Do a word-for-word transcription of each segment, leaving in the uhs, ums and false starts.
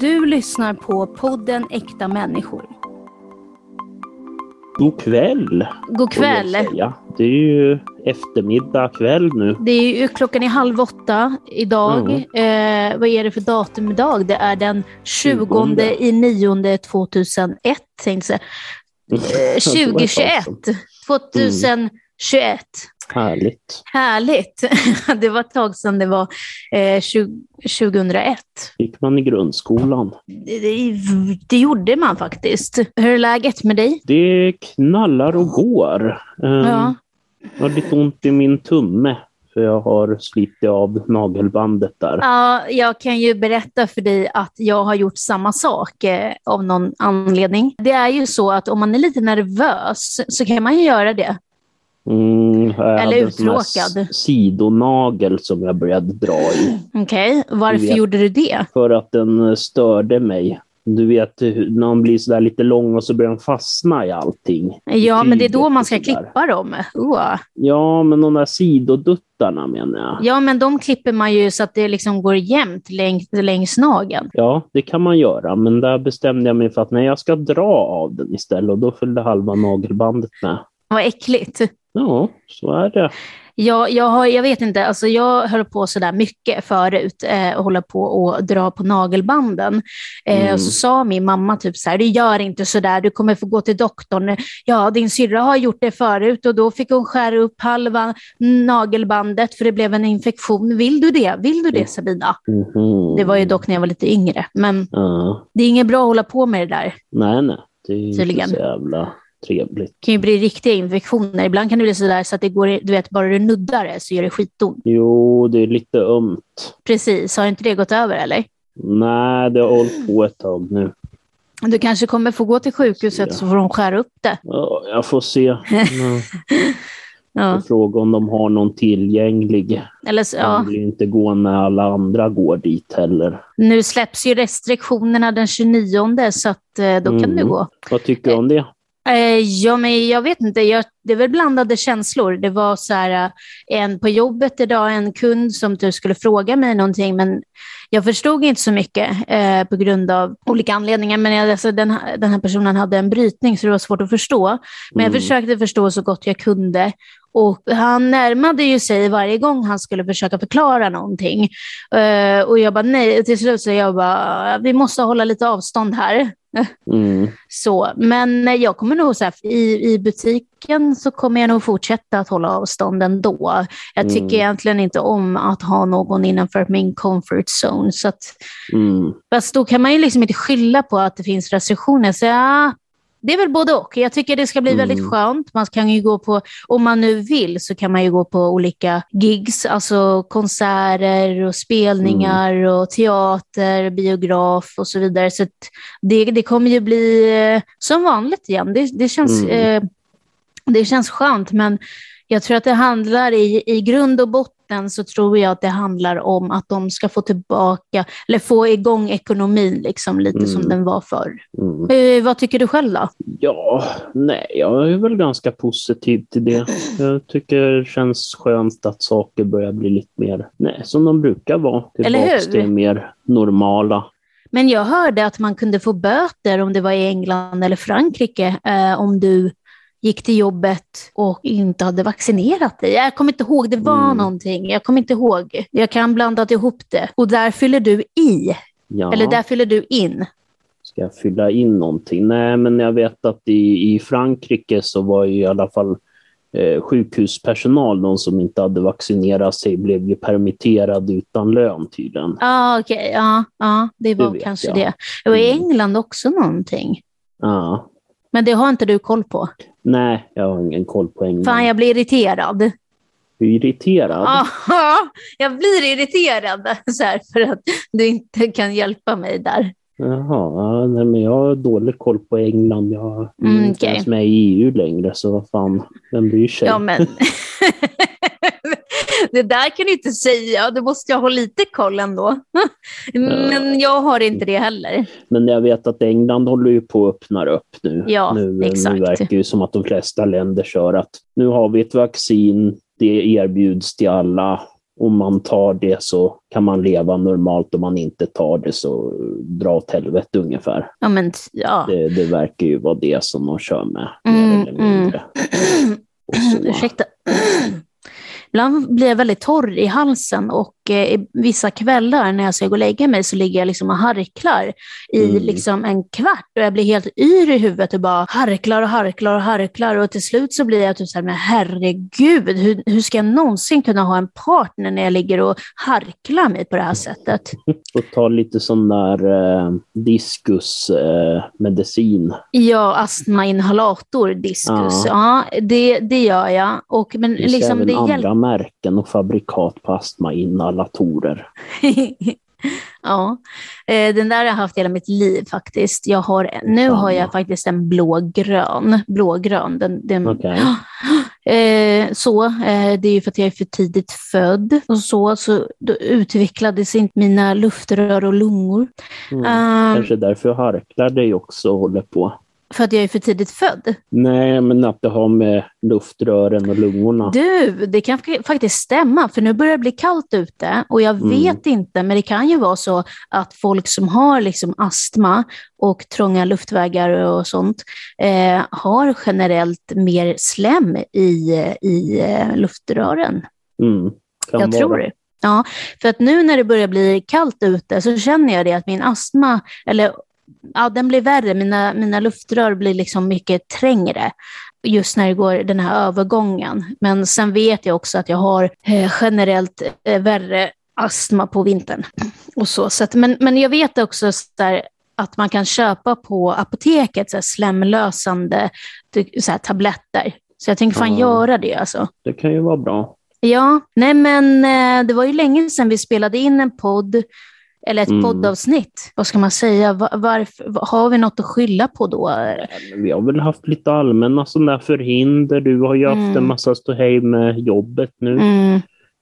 Du lyssnar på podden Äkta människor. God kväll. God kväll. Det är ju eftermiddag, kväll nu. Det är ju klockan är halv åtta idag. Mm. Eh, vad är det för datum idag? Det är den tjugonde i nionde tjugohundraett. tjugohundratjugoett. tjugohundratjugoett. Mm. Härligt. Härligt. Det var ett tag sedan det var eh, tjugohundraett. Gick man i grundskolan? Det, det, det gjorde man faktiskt. Hur är läget med dig? Det knallar och går. Um, ja. Jag har lite ont i min tumme. För jag har slitit av nagelbandet där. Ja, jag kan ju berätta för dig att jag har gjort samma sak eh, av någon anledning. Det är ju så att om man är lite nervös så kan man ju göra det. Mm, eller uttråkad sidonagel som jag började dra i. Okej, okay. Varför vet, gjorde du det? För att den störde mig. Du vet när man blir sådär lite lång och så börjar den fastna i allting. Ja, men det är då man ska klippa dem. Oh. Ja, men de där sidoduttarna menar jag. Ja, men de klipper man ju så att det liksom går jämnt längs, längs nageln. Ja, det kan man göra. Men där bestämde jag mig för att nej, jag ska dra av den istället. Och då följde halva nagelbandet med. Vad äckligt. Ja, så är det. Ja, jag, har, jag vet inte, alltså jag höll på sådär mycket förut eh, och hålla på och dra på nagelbanden. Eh, mm. Så sa min mamma typ så här, du gör inte sådär, du kommer få gå till doktorn. Ja, din syrra har gjort det förut och då fick hon skära upp halva nagelbandet för det blev en infektion. Vill du det? Vill du det, Sabina? Mm-hmm. Det var ju dock när jag var lite yngre, men uh. det är inget bra att hålla på med det där. Nej, nej, det är tydligen inte så jävla... trevligt. Det kan ju bli riktiga infektioner. Ibland kan det bli sådär så att det går, du vet, bara du nuddar det så gör det skitont. Jo, det är lite ömt. Precis, har inte det gått över eller? Nej, det har hållit på ett tag nu. Du kanske kommer få gå till sjukhuset så får de skära upp det. Ja, jag får se. Ja. Och fråga om de har någon tillgänglig. Eller så, ja. De vill ju inte gå när alla andra går dit heller. Nu släpps ju restriktionerna den tjugonionde så att då kan mm. du gå. Vad tycker du om det? Ja, men jag vet inte. Jag, det var blandade känslor. Det var så här, en på jobbet idag, en kund som du skulle fråga mig någonting, men jag förstod inte så mycket eh, på grund av olika anledningar. Men jag, alltså, den, den här personen hade en brytning så det var svårt att förstå. Men jag försökte förstå så gott jag kunde. Och han närmade ju sig varje gång han skulle försöka förklara någonting. Eh, och jag bara nej. Till slut så jag bara, vi måste hålla lite avstånd här. Mm. Så, men jag kommer nog så här, i, i butiken så kommer jag nog fortsätta att hålla avstånd ändå. Jag tycker mm. egentligen inte om att ha någon innanför min comfort zone. Så att, mm. fast då kan man ju liksom inte skylla på att det finns restriktioner. Så ja, det är väl både och. Jag tycker det ska bli mm. väldigt skönt. Man kan ju gå på, om man nu vill så kan man ju gå på olika gigs, alltså konserter och spelningar mm. och teater, biograf och så vidare. Så det, det kommer ju bli som vanligt igen. Det, det, känns, mm. eh, det känns skönt, men jag tror att det handlar i, i grund och botten så tror jag att det handlar om att de ska få tillbaka eller få igång ekonomin liksom lite mm. som den var förr. Mm. Eh, vad tycker du själv då? Ja, nej, jag är väl ganska positiv till det. Jag tycker det känns skönt att saker börjar bli lite mer nej, som de brukar vara. Tillbaks till mer normala. Men jag hörde att man kunde få böter om det var i England eller Frankrike eh, om du gick till jobbet och inte hade vaccinerat dig. Jag kommer inte ihåg, det var mm. någonting. Jag kommer inte ihåg. Jag kan blanda ihop det. Och där fyller du i. Ja. Eller där fyller du in. Ska jag fylla in någonting? Nej, men jag vet att i, i Frankrike så var ju i alla fall eh, sjukhuspersonal, de som inte hade vaccinerat sig, blev ju permitterad utan lön tydligen. Ah, okay. Ja, ja, det var det kanske jag. Det. Det var i England också någonting. Ja. Men det har inte du koll på? Nej, jag har ingen koll på England. Fan, jag blir irriterad. Du är irriterad? Aha, jag blir irriterad så här, för att du inte kan hjälpa mig där. Jaha, nej, men jag har dålig koll på England. Jag mm, okay. är inte ens med i E U längre, så vad fan, vem bryr sig? Ja, men... Det där kan du inte säga, det måste jag ha lite koll ändå. Men jag har inte det heller. Men jag vet att England håller ju på att öppna upp nu. Ja, nu, exakt. Nu verkar det ju som att de flesta länder kör att nu har vi ett vaccin, det erbjuds till alla. om man tar det så kan man leva normalt, om man inte tar det så dra åt helvete ungefär. Ja, men, ja. Det, det verkar ju vara det som de kör med. Mm, mer eller mindre. Mm. Och så. Ursäkta. Ibland blir jag väldigt torr i halsen och eh, vissa kvällar när jag ska gå och lägga mig så ligger jag liksom och harklar i mm. liksom en kvart och jag blir helt yr i huvudet och bara harklar och harklar och harklar och till slut så blir jag typ så här, men herregud, hur, hur ska jag någonsin kunna ha en partner när jag ligger och harklar mig på det här sättet? Och ta lite sån där eh, diskusmedicin. Eh, ja, astmainhalator, diskus. Ja, ja det, det gör jag. Och, men det liksom det hjälper märken och fabrikat på astmainhalatorer. Ja, den där har jag haft hela mitt liv faktiskt. Jag har, nu har jag faktiskt en blågrön. Blågrön. Den, den, okay. eh, så, eh, det är ju för att jag är för tidigt född. Och så, så då utvecklades inte mina luftrör och lungor. Mm. Um, Kanske därför jag harklar dig också och håller på. För att jag är för tidigt född? Nej, men att det har med luftrören och lungorna. Du, det kan faktiskt stämma. För nu börjar det bli kallt ute. Och jag mm. vet inte, men det kan ju vara så att folk som har liksom astma och trånga luftvägar och sånt eh, har generellt mer slem i, i eh, luftrören. Mm. Kan jag vara. tror det. Ja, för att nu när det börjar bli kallt ute så känner jag det att min astma... eller ja, den blir värre. Mina, mina luftrör blir liksom mycket trängre just när det går den här övergången. Men sen vet jag också att jag har eh, generellt eh, värre astma på vintern. Och så. Så att, men, men jag vet också så där, att man kan köpa på apoteket så här, slemlösande så här, tabletter. Så jag tänker fan mm. göra det. Alltså. Det kan ju vara bra. Ja, nej men eh, det var ju länge sedan vi spelade in en podd. Eller ett mm. poddavsnitt. Vad ska man säga? Var, varför, har vi något att skylla på då? Vi har väl haft lite allmänna sådana förhinder. Du har ju mm. haft en massa ståhej med jobbet nu. Mm.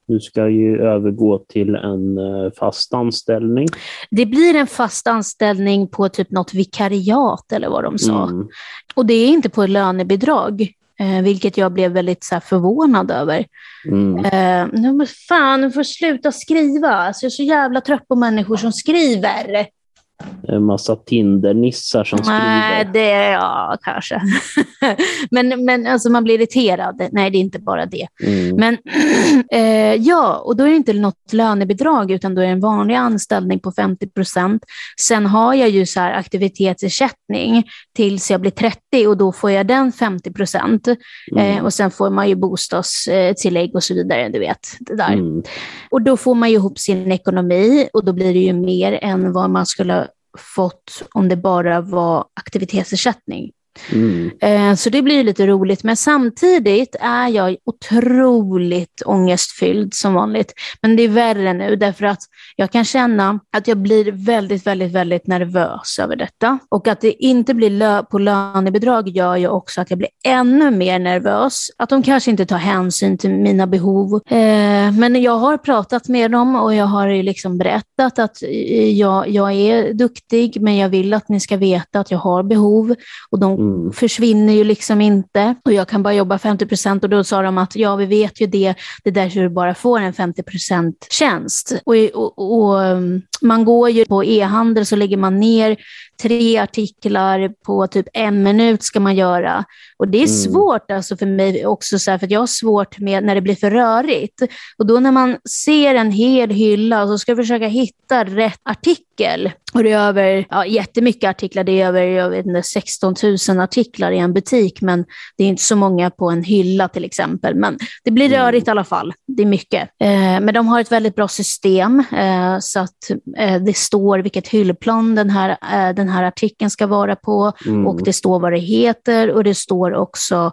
Du ska ju övergå till en fast anställning. Det blir en fast anställning på typ något vikariat eller vad de sa. Mm. Och det är inte på lönebidrag. Eh, vilket jag blev väldigt så här, förvånad över. Mm. Eh, nu, fan, nu får jag sluta skriva. Alltså, jag är så jävla trött på människor som skriver. En massa Tinder-nissar som skriver. Nej, det är jag kanske. men men alltså, man blir irriterad. Nej, det är inte bara det. Mm. Men eh, ja, och då är det inte något lönebidrag utan då är det en vanlig anställning på femtio procent. Sen har jag ju så här aktivitetsersättning tills jag blir trettio och då får jag den femtio procent. Mm. Eh, och sen får man ju bostadstillägg och så vidare, du vet. Det där. Mm. Och då får man ju ihop sin ekonomi och då blir det ju mer än vad man skulle fått om det bara var aktivitetsersättning. Mm. Så det blir ju lite roligt, men samtidigt är jag otroligt ångestfylld som vanligt, men det är värre nu därför att jag kan känna att jag blir väldigt, väldigt, väldigt nervös över detta, och att det inte blir lö- på lönebidrag gör ju också att jag blir ännu mer nervös, att de kanske inte tar hänsyn till mina behov, men jag har pratat med dem och jag har ju liksom berättat att jag, jag är duktig, men jag vill att ni ska veta att jag har behov och de Mm. försvinner ju liksom inte och jag kan bara jobba femtio procent, och då sa de att ja, vi vet ju det, det där så du bara får en femtio procent tjänst och, och, och man går ju på e-handel så lägger man ner tre artiklar på typ en minut ska man göra, och det är mm. svårt alltså för mig också så här, för att jag har svårt med när det blir för rörigt, och då när man ser en hel hylla så ska jag försöka hitta rätt artikel, och det är över, ja, jättemycket artiklar, det är över jag vet inte, sexton tusen artiklar i en butik, men det är inte så många på en hylla till exempel, men det blir rörigt i alla fall, det är mycket, eh, men de har ett väldigt bra system eh, så att eh, det står vilket hyllplan den här, eh, den här artikeln ska vara på mm. och det står vad det heter, och det står också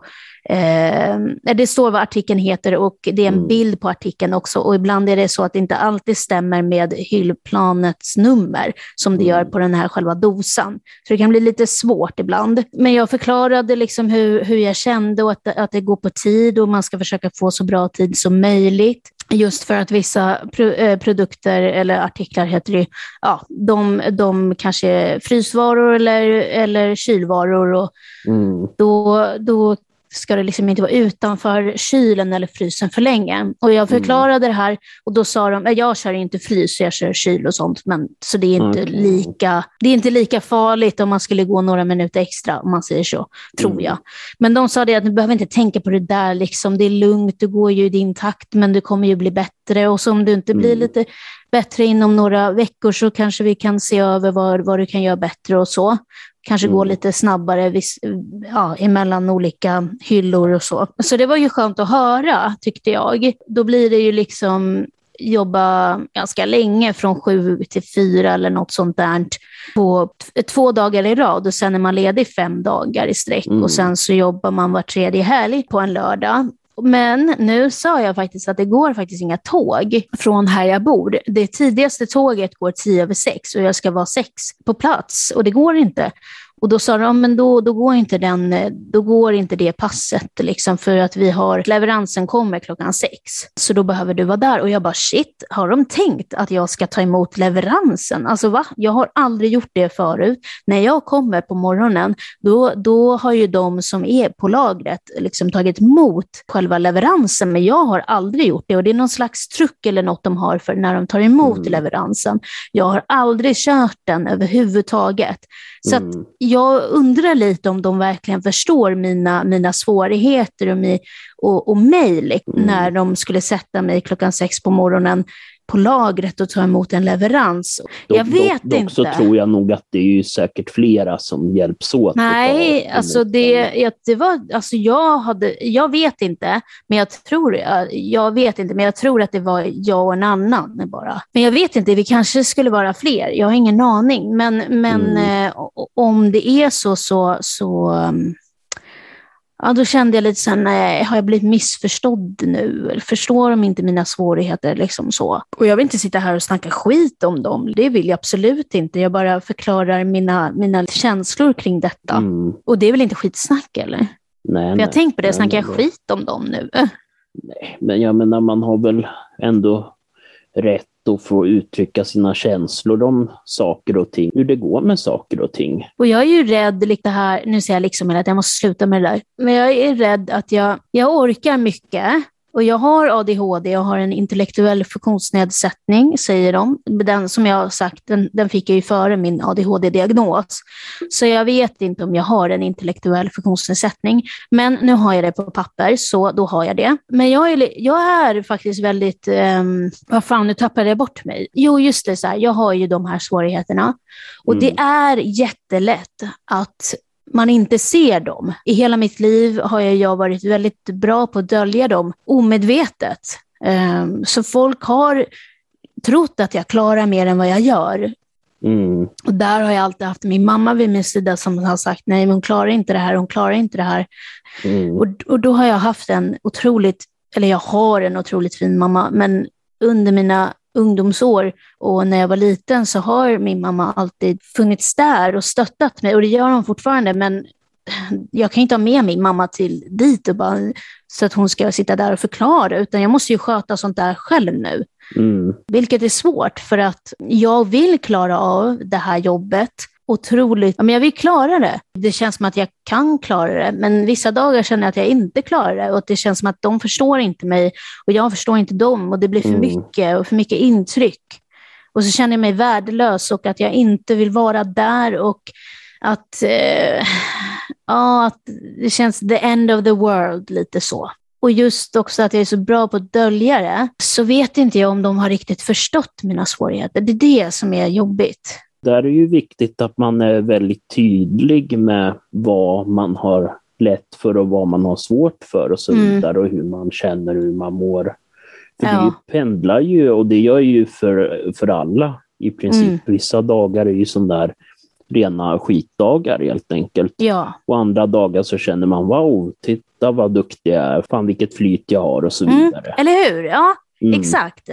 Eh, det står vad artikeln heter och det är en mm. bild på artikeln också, och ibland är det så att det inte alltid stämmer med hyllplanets nummer som det mm. gör på den här själva dosan, så det kan bli lite svårt ibland, men jag förklarade liksom hur, hur jag kände och att, att det går på tid och man ska försöka få så bra tid som möjligt. Just för att vissa produkter eller artiklar heter det, ja, de, de kanske är frysvaror eller, eller kylvaror, och mm. då, då ska det liksom inte vara utanför kylen eller frysen för länge. Och jag förklarade mm. det här och då sa de, jag kör inte frys, jag kör kyl och sånt, men så det är inte mm. lika det är inte lika farligt om man skulle gå några minuter extra, om man säger så, tror mm. jag. Men de sa det att du behöver inte tänka på det där liksom, det är lugnt, du går ju i din takt, men du kommer ju bli bättre, och så om du inte mm. blir lite bättre inom några veckor så kanske vi kan se över vad, vad du kan göra bättre och så. Kanske mm. gå lite snabbare vis, ja, emellan olika hyllor och så. Så det var ju skönt att höra, tyckte jag. Då blir det ju liksom jobba ganska länge från sju till fyra eller något sånt där på t- två dagar i rad, och sen är man ledig fem dagar i sträck mm. och sen så jobbar man var tredje helg på en lördag. Men nu sa jag faktiskt att det går faktiskt inga tåg från här jag bor. Det tidigaste tåget går tio över sex och jag ska vara sex på plats och det går inte. Och då sa de, men då, då, går inte den, då går inte det passet liksom, för att vi har, leveransen kommer klockan sex. Så då behöver du vara där. Och jag bara, shit, har de tänkt att jag ska ta emot leveransen? Alltså va? Jag har aldrig gjort det förut. När jag kommer på morgonen, då, då har ju de som är på lagret liksom tagit emot själva leveransen. Men jag har aldrig gjort det. Och det är någon slags truck eller något de har för när de tar emot mm. leveransen. Jag har aldrig kört den överhuvudtaget. Så mm. att jag undrar lite om de verkligen förstår mina, mina svårigheter och, mi, och, och mig liksom, mm. när de skulle sätta mig klockan sex på morgonen på lagret och ta emot en leverans. Jag dock, vet dock, dock inte. Så tror jag nog att det är ju säkert flera som hjälps åt. Nej, alltså det, det var, alltså jag hade, jag vet inte, men jag tror, jag vet inte, men jag tror att det var jag och en annan bara. Men jag vet inte, vi kanske skulle vara fler. Jag har ingen aning, men men mm. eh, om det är så så så. Ja, då kände jag lite så här, nej, har jag blivit missförstådd nu? Förstår de inte mina svårigheter liksom så? Och jag vill inte sitta här och snacka skit om dem. Det vill jag absolut inte. Jag bara förklarar mina, mina känslor kring detta. Mm. Och det är väl inte skitsnack, eller? Nej, För jag tänkte på det, nej, snackar jag skit om dem nu? Nej, men jag menar, man har väl ändå rätt att få uttrycka sina känslor om saker och ting, hur det går med saker och ting. Och jag är ju rädd, lite här, nu säger jag liksom att jag måste sluta med det där, men jag är rädd att jag, jag orkar mycket och jag har A D H D, jag har en intellektuell funktionsnedsättning, säger de. Den som jag har sagt, den, den fick jag ju före min A D H D-diagnos. Så jag vet inte om jag har en intellektuell funktionsnedsättning, men nu har jag det på papper, så då har jag det. Men jag är, jag är faktiskt väldigt, um, vad fan, nu tappade jag bort mig. Jo, just det, så här, jag har ju de här svårigheterna. Och mm. det är jättelätt att man inte ser dem. I hela mitt liv har jag varit väldigt bra på att dölja dem omedvetet. Så folk har trott att jag klarar mer än vad jag gör. Mm. Och där har jag alltid haft min mamma vid min sida som har sagt, nej, men hon klarar inte det här, hon klarar inte det här. Mm. Och, och då har jag haft en otroligt, eller jag har en otroligt fin mamma, men under mina ungdomsår och när jag var liten så har min mamma alltid funnits där och stöttat mig, och det gör hon fortfarande, men jag kan inte ha med min mamma till dit och bara, så att hon ska sitta där och förklara, utan jag måste ju sköta sånt där själv nu. Mm. Vilket är svårt, för att jag vill klara av det här jobbet otroligt, ja, men jag vill klara det. Det känns som att jag kan klara det, men vissa dagar känner jag att jag inte klarar det, och det känns som att de förstår inte mig och jag förstår inte dem, och det blir för mm. mycket och för mycket intryck, och så känner jag mig värdelös och att jag inte vill vara där, och att, eh, ja, att det känns the end of the world lite så. Och just också att jag är så bra på att dölja det, så vet inte jag om de har riktigt förstått mina svårigheter. Det är det som är jobbigt. Där är det ju viktigt att man är väldigt tydlig med vad man har lätt för och vad man har svårt för och så vidare, mm. och hur man känner, hur man mår. För ja. Det pendlar ju, och det gör ju för, för alla i princip. Mm. Vissa dagar är ju sån där rena skitdagar helt enkelt. Ja. Och andra dagar så känner man, wow, titta vad duktig jag är, fan vilket flyt jag har och så vidare. Mm. Eller hur, ja. Mm. Exakt,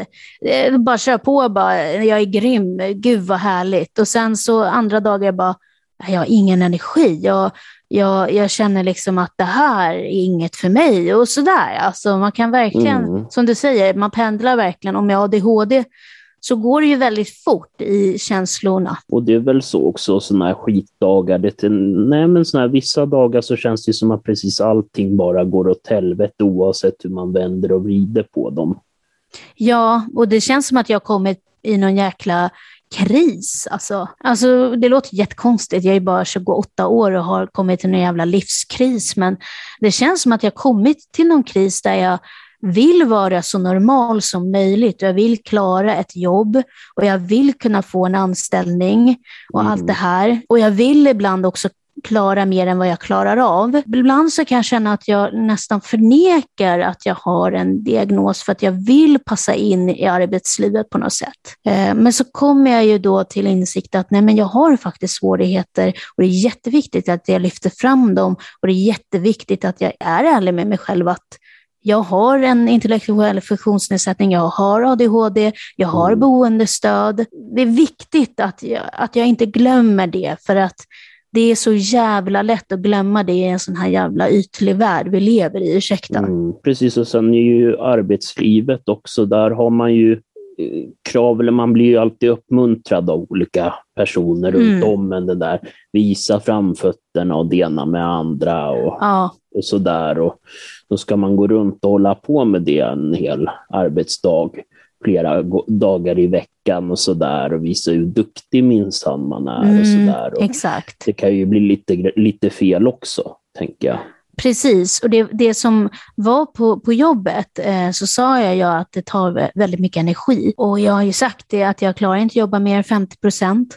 bara kör på, bara, jag är grym, gud vad härligt. Och sen så andra dagar jag bara, jag har ingen energi, jag, jag, jag känner liksom att det här är inget för mig och sådär. Alltså man kan verkligen, mm. som du säger, man pendlar verkligen. Om jag har A D H D så går det ju väldigt fort i känslorna. Och det är väl så också sådana här skitdagar. Det är, nej men sådana här vissa dagar så känns det som att precis allting bara går åt helvete oavsett hur man vänder och vrider på dem. Ja, och det känns som att jag kommit i någon jäkla kris. Alltså, alltså det låter jättekonstigt. Jag är bara tjugoåtta år och har kommit till någon jävla livskris. Men det känns som att jag kommit till någon kris där jag vill vara så normal som möjligt. Jag vill klara ett jobb och jag vill kunna få en anställning och mm. allt det här. Och jag vill ibland också klara mer än vad jag klarar av. Ibland så kan jag känna att jag nästan förnekar att jag har en diagnos för att jag vill passa in i arbetslivet på något sätt. Men så kommer jag ju då till insikt att nej, men jag har faktiskt svårigheter och det är jätteviktigt att jag lyfter fram dem och det är jätteviktigt att jag är ärlig med mig själv att jag har en intellektuell funktionsnedsättning, jag har A D H D, jag har boendestöd. Det är viktigt att jag, att jag inte glömmer det, för att det är så jävla lätt att glömma det i en sån här jävla ytlig värld vi lever i, ursäkta. Mm, precis, och sen är ju arbetslivet också, där har man ju krav, eller man blir ju alltid uppmuntrad av olika personer runt mm. om en, det där, visa framfötterna och dena med andra och, ja. och sådär, och då ska man gå runt och hålla på med det en hel arbetsdag, flera dagar i veckan och sådär, och visa hur duktig minsann man är mm, och sådär, och exakt. Det kan ju bli lite, lite fel också, tänker jag. Precis, och det, det som var på, på jobbet eh, så sa jag ju att det tar väldigt mycket energi. Och jag har ju sagt det, att jag klarar inte jobba mer än femtio procent.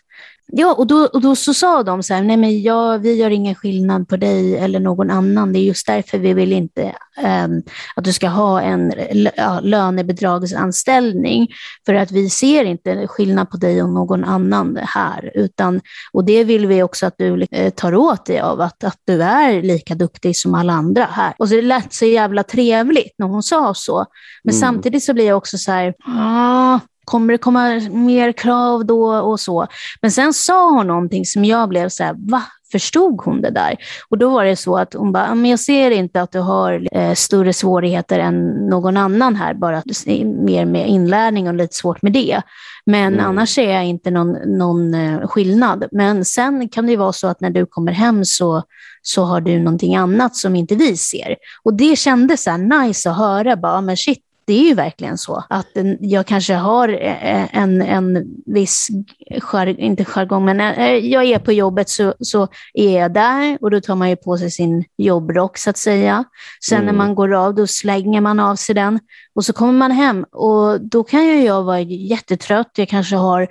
Ja, och då, och då så sa de så här, nej men jag, vi gör ingen skillnad på dig eller någon annan. Det är just därför vi vill inte eh, att du ska ha en ja, lönebidragsanställning. För att vi ser inte skillnad på dig och någon annan här. Utan, och det vill vi också att du eh, tar åt dig av, att, att du är lika duktig som alla andra här. Och så det lät så jävla trevligt när hon sa så. Men mm. samtidigt så blir jag också så här... Ah, kommer det komma mer krav då och så. Men sen sa hon någonting som jag blev så här, va? Förstod hon det där? Och då var det så att hon bara, men jag ser inte att du har eh, större svårigheter än någon annan här, bara att du är mer med inlärning och lite svårt med det. Men mm. annars ser jag inte någon, någon eh, skillnad. Men sen kan det ju vara så att när du kommer hem så, så har du någonting annat som inte vi ser. Och det kändes så här nice att höra, bara, men shit, det är ju verkligen så att jag kanske har en, en viss, skär, inte skärgång, men jag är på jobbet så, så är jag där, och då tar man ju på sig sin jobbrock så att säga. Sen mm. när man går av då slänger man av sig den och så kommer man hem, och då kan ju jag vara jättetrött, jag kanske har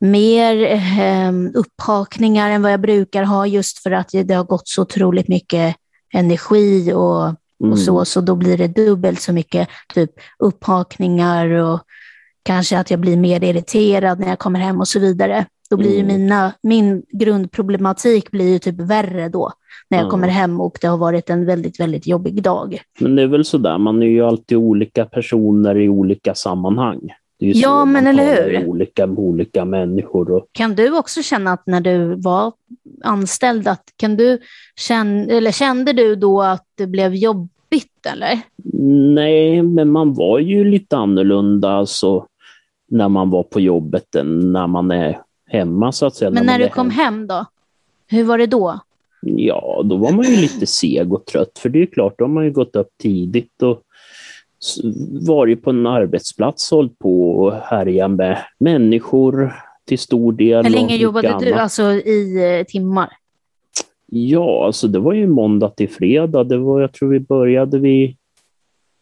mer eh, upphakningar än vad jag brukar ha just för att det har gått så otroligt mycket energi och Mm. och så, så då blir det dubbelt så mycket typ upphakningar, och kanske att jag blir mer irriterad när jag kommer hem och så vidare. Då blir mm. ju mina, min grundproblematik blir ju typ värre då när jag mm. kommer hem och det har varit en väldigt, väldigt jobbig dag. Men det är väl sådär, man är ju alltid olika personer i olika sammanhang. Det är ju ja, men eller hur? Olika, olika människor. Och... Kan du också känna att när du var anställd, att kan du känna, eller kände du då att det blev jobbigt eller? Nej, men man var ju lite annorlunda alltså, när man var på jobbet än när man är hemma så att säga. Men när, när du kom hem... hem då? Hur var det då? Ja, då var man ju lite seg och trött, för det är ju klart, då har man ju gått upp tidigt och varit på en arbetsplats, hållit på och härja med människor till stor del. Hur länge jobbade annat. du alltså i timmar? Ja, alltså det var ju måndag till fredag. Det var, jag tror vi började vid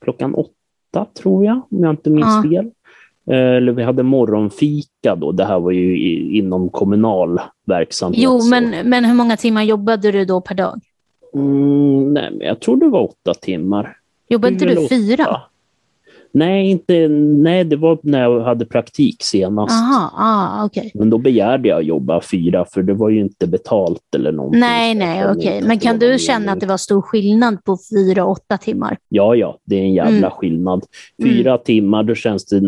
klockan åtta, tror jag, om jag inte minns ja. fel. Eller vi hade morgonfika då. Det här var ju inom kommunal verksamhet. Jo, men, men hur många timmar jobbade du då per dag? Mm, nej, men jag tror det var åtta timmar. Jobbade inte du fyra? Nej, inte, nej, det var när jag hade praktik senast. Aha, ah, okay. Men då begärde jag att jobba fyra, för det var ju inte betalt eller någonting. Nej, nej, okej. Okay. Men kan du känna med. att det var stor skillnad på fyra och åtta timmar? Ja, ja, det är en jävla mm. skillnad. Fyra mm. timmar, då känns det...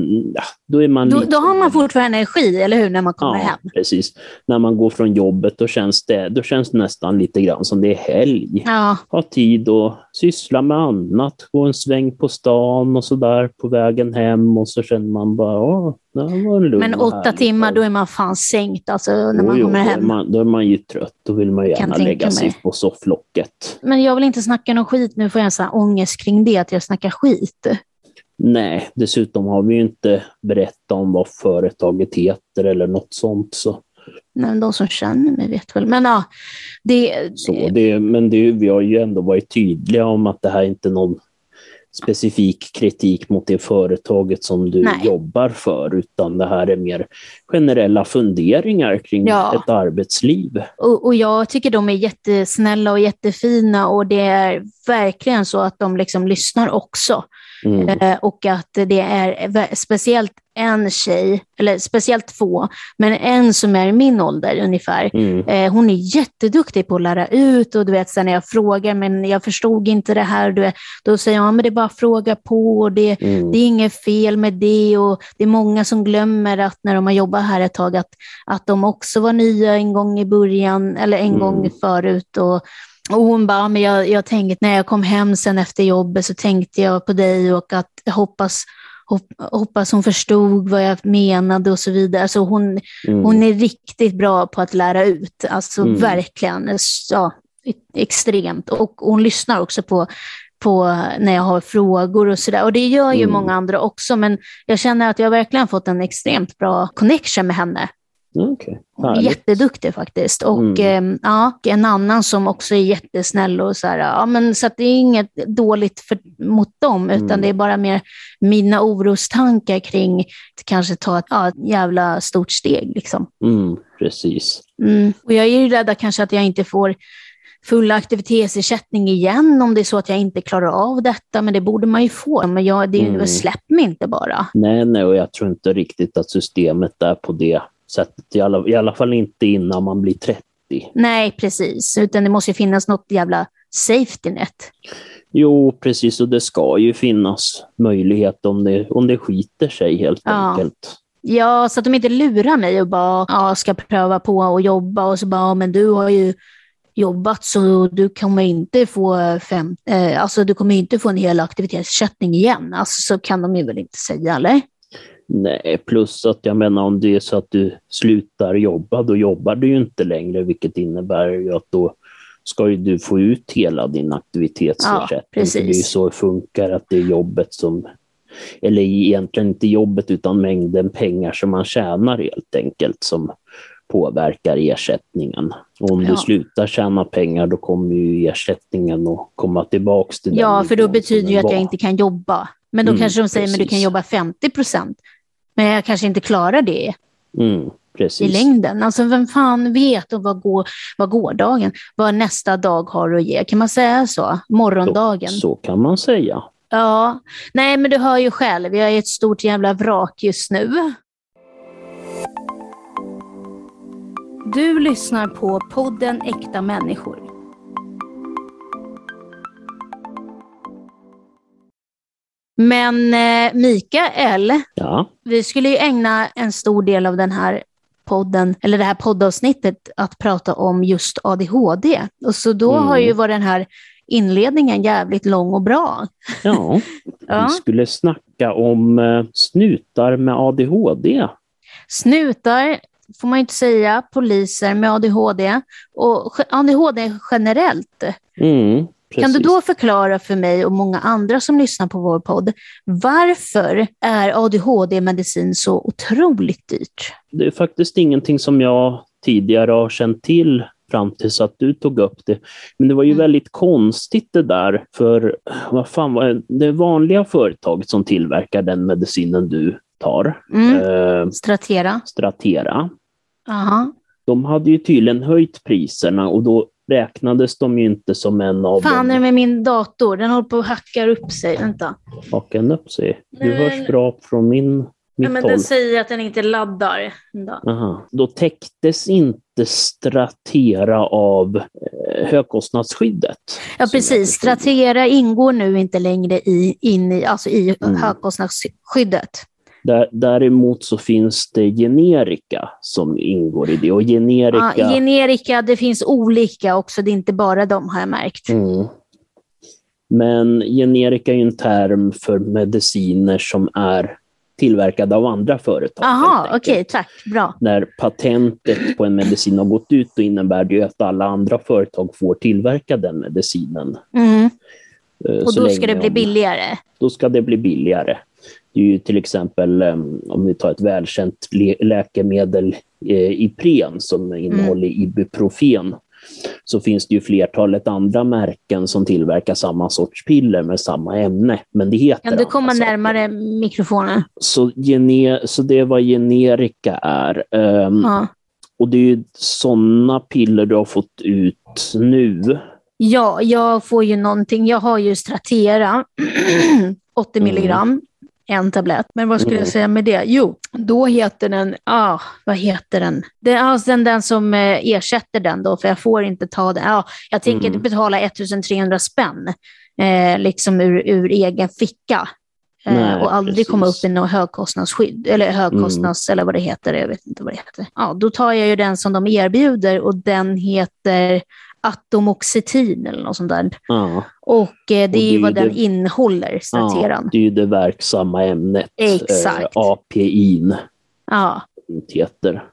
Då, är man då, lite... då har man fortfarande energi, eller hur, när man kommer ja, hem? Precis. När man går från jobbet då känns, det, då känns det nästan lite grann som det är helg. Ja. Ha tid att syssla med annat, gå en sväng på stan och sådär på vägen hem och så känner man bara, åh, det var lugnt. Men åtta här. timmar, då är man fan sänkt alltså, när jo, man kommer jo, hem. Då är man, då är man ju trött, då vill man ju gärna lägga sig mig. på sofflocket. Men jag vill inte snacka någon skit, nu får jag en sån här ångest kring det att jag snackar skit. Nej, dessutom har vi ju inte berättat om vad företaget heter eller något sånt. Så. Nej, men de som känner mig vet väl. Men ja, det... Så det, men det, vi har ju ändå varit tydliga om att det här inte är någon specifik kritik mot det företaget som du Nej. jobbar för, utan det här är mer generella funderingar kring ja. ett arbetsliv. Och, och jag tycker de är jättesnälla och jättefina, och det är verkligen så att de liksom lyssnar också. Mm. Och att det är speciellt en tjej, eller speciellt få, men en som är i min ålder ungefär, mm. hon är jätteduktig på att lära ut, och du vet, sen när jag frågar, men jag förstod inte det här, du vet, då säger jag, ja, men det är bara att fråga på, och det, mm. det är inget fel med det, och det är många som glömmer att när de har jobbat här ett tag, att, att de också var nya en gång i början, eller en mm. gång förut, och Och hon bara, men jag, jag tänkte när jag kom hem sen efter jobbet så tänkte jag på dig, och att hoppas, hopp, hoppas hon förstod vad jag menade och så vidare. Så hon, mm. hon är riktigt bra på att lära ut, alltså mm. verkligen, ja, extremt. Och hon lyssnar också på, på när jag har frågor och sådär. Och det gör ju mm. många andra också, men jag känner att jag verkligen fått en extremt bra connection med henne. Okay. Jätteduktig faktiskt. Och mm. eh, ja, en annan som också är jättesnäll och så här, ja, men så att det är inget dåligt för, mot dem, utan mm. det är bara mer mina orostankar kring att kanske ta ett ja, jävla stort steg liksom. Mm, precis. Mm. Och jag är ju rädd kanske att jag inte får full aktivitetsersättning igen om det är så att jag inte klarar av detta, men det borde man ju få. Men jag, det mm. släpp mig inte bara. Nej, nej, och jag tror inte riktigt att systemet är på det. Så i alla, i alla fall inte innan man blir trettio. Nej, precis. Utan det måste ju finnas något jävla safety net. Jo, precis. Och det ska ju finnas möjlighet om det, om det skiter sig helt ja. enkelt. Ja, så att de inte lurar mig och bara ja, ska pröva på och jobba. Och så bara, men du har ju jobbat så du kommer inte få fem, eh, alltså du kommer inte få en hel aktivitetsersättning igen. Alltså så kan de ju väl inte säga, eller? Nej, plus att jag menar om det är så att du slutar jobba, då jobbar du ju inte längre, vilket innebär ju att då ska ju du få ut hela din aktivitetsersättning. Ja, precis. Det är ju så det funkar, att det är jobbet som, eller egentligen inte jobbet utan mängden pengar som man tjänar helt enkelt som påverkar ersättningen. Och om ja. du slutar tjäna pengar, då kommer ju ersättningen att komma tillbaka till den. Ja, för då betyder ju att var. jag inte kan jobba. Men då mm, kanske de säger, precis. men du kan jobba femtio procent. Men jag kanske inte klarar det mm, i längden. Alltså vem fan vet om vad, går, vad gårdagen, vad nästa dag har att ge. Kan man säga så? Morgondagen. Så, så kan man säga. Ja, nej men du hör ju själv. Vi har ett stort jävla vrak just nu. Du lyssnar på podden Äkta människor. Men eh, Mikael, ja. vi skulle ju ägna en stor del av den här podden, eller det här poddavsnittet, att prata om just A D H D. Och så då mm. har ju varit den här inledningen jävligt lång och bra. Ja, ja. vi skulle snacka om eh, snutar med A D H D. Snutar får man ju inte säga, poliser med A D H D och A D H D generellt. Mm. Kan du då förklara för mig och många andra som lyssnar på vår podd, varför är A D H D-medicin så otroligt dyrt? Det är faktiskt ingenting som jag tidigare har känt till fram tills att du tog upp det. Men det var ju mm. väldigt konstigt det där, för vad fan var det vanliga företaget som tillverkar den medicinen du tar? Mm. Eh, Strattera. Strattera. Aha. De hade ju tydligen höjt priserna, och då räknades de ju inte som en av... Fan är det med min dator? Den håller på att hacka upp sig. Vänta. Hacka upp sig? Du Nej, hörs bra från min, mitt Nej, men håll. Den säger att den inte laddar. Aha. Då täcktes inte Strattera av eh, högkostnadsskyddet. Ja, precis. Strattera ingår nu inte längre i, in i, alltså i mm. högkostnadsskyddet. Där, däremot så finns det generika som ingår i det. Och generika... Ja, generika, det finns olika också. Det är inte bara de, har jag märkt. Mm. Men generika är ju en term för mediciner som är tillverkade av andra företag. Aha, okej, okay, tack. Bra. När patentet på en medicin har gått ut, då innebär det ju att alla andra företag får tillverka den medicinen. Mm. Och då ska det bli billigare? Då ska det bli billigare. Det är ju till exempel, om vi tar ett välkänt lä- läkemedel eh, Ipren som innehåller mm. ibuprofen, så finns det ju flertalet andra märken som tillverkar samma sorts piller med samma ämne, men det heter... Kan du komma närmare mikrofonen? Så, gene- så det är vad generika är. Um, ja. Och det är ju sådana piller du har fått ut nu. Ja, jag får ju någonting. Jag har ju Strattera, åttio milligram. Mm. En tablett. Men vad skulle mm. jag säga med det? Jo, då heter den... Ah, vad heter den? Det är alltså den, den som ersätter den då, för jag får inte ta den. Ah, jag tänker mm. betala ettusen trehundra spänn eh, liksom ur, ur egen ficka. Eh, Nej, och aldrig precis. komma upp i något högkostnadsskydd. Eller högkostnads... Mm. Eller vad det heter. Jag vet inte vad det heter. Ah, då tar jag ju den som de erbjuder, och den heter atomoxetin eller något sånt där. Ja. Och eh, det är och det ju vad det, den innehåller, Strateran. Ja, det är ju det verksamma ämnet. Exakt. Eh, A P I. Ja. Heter.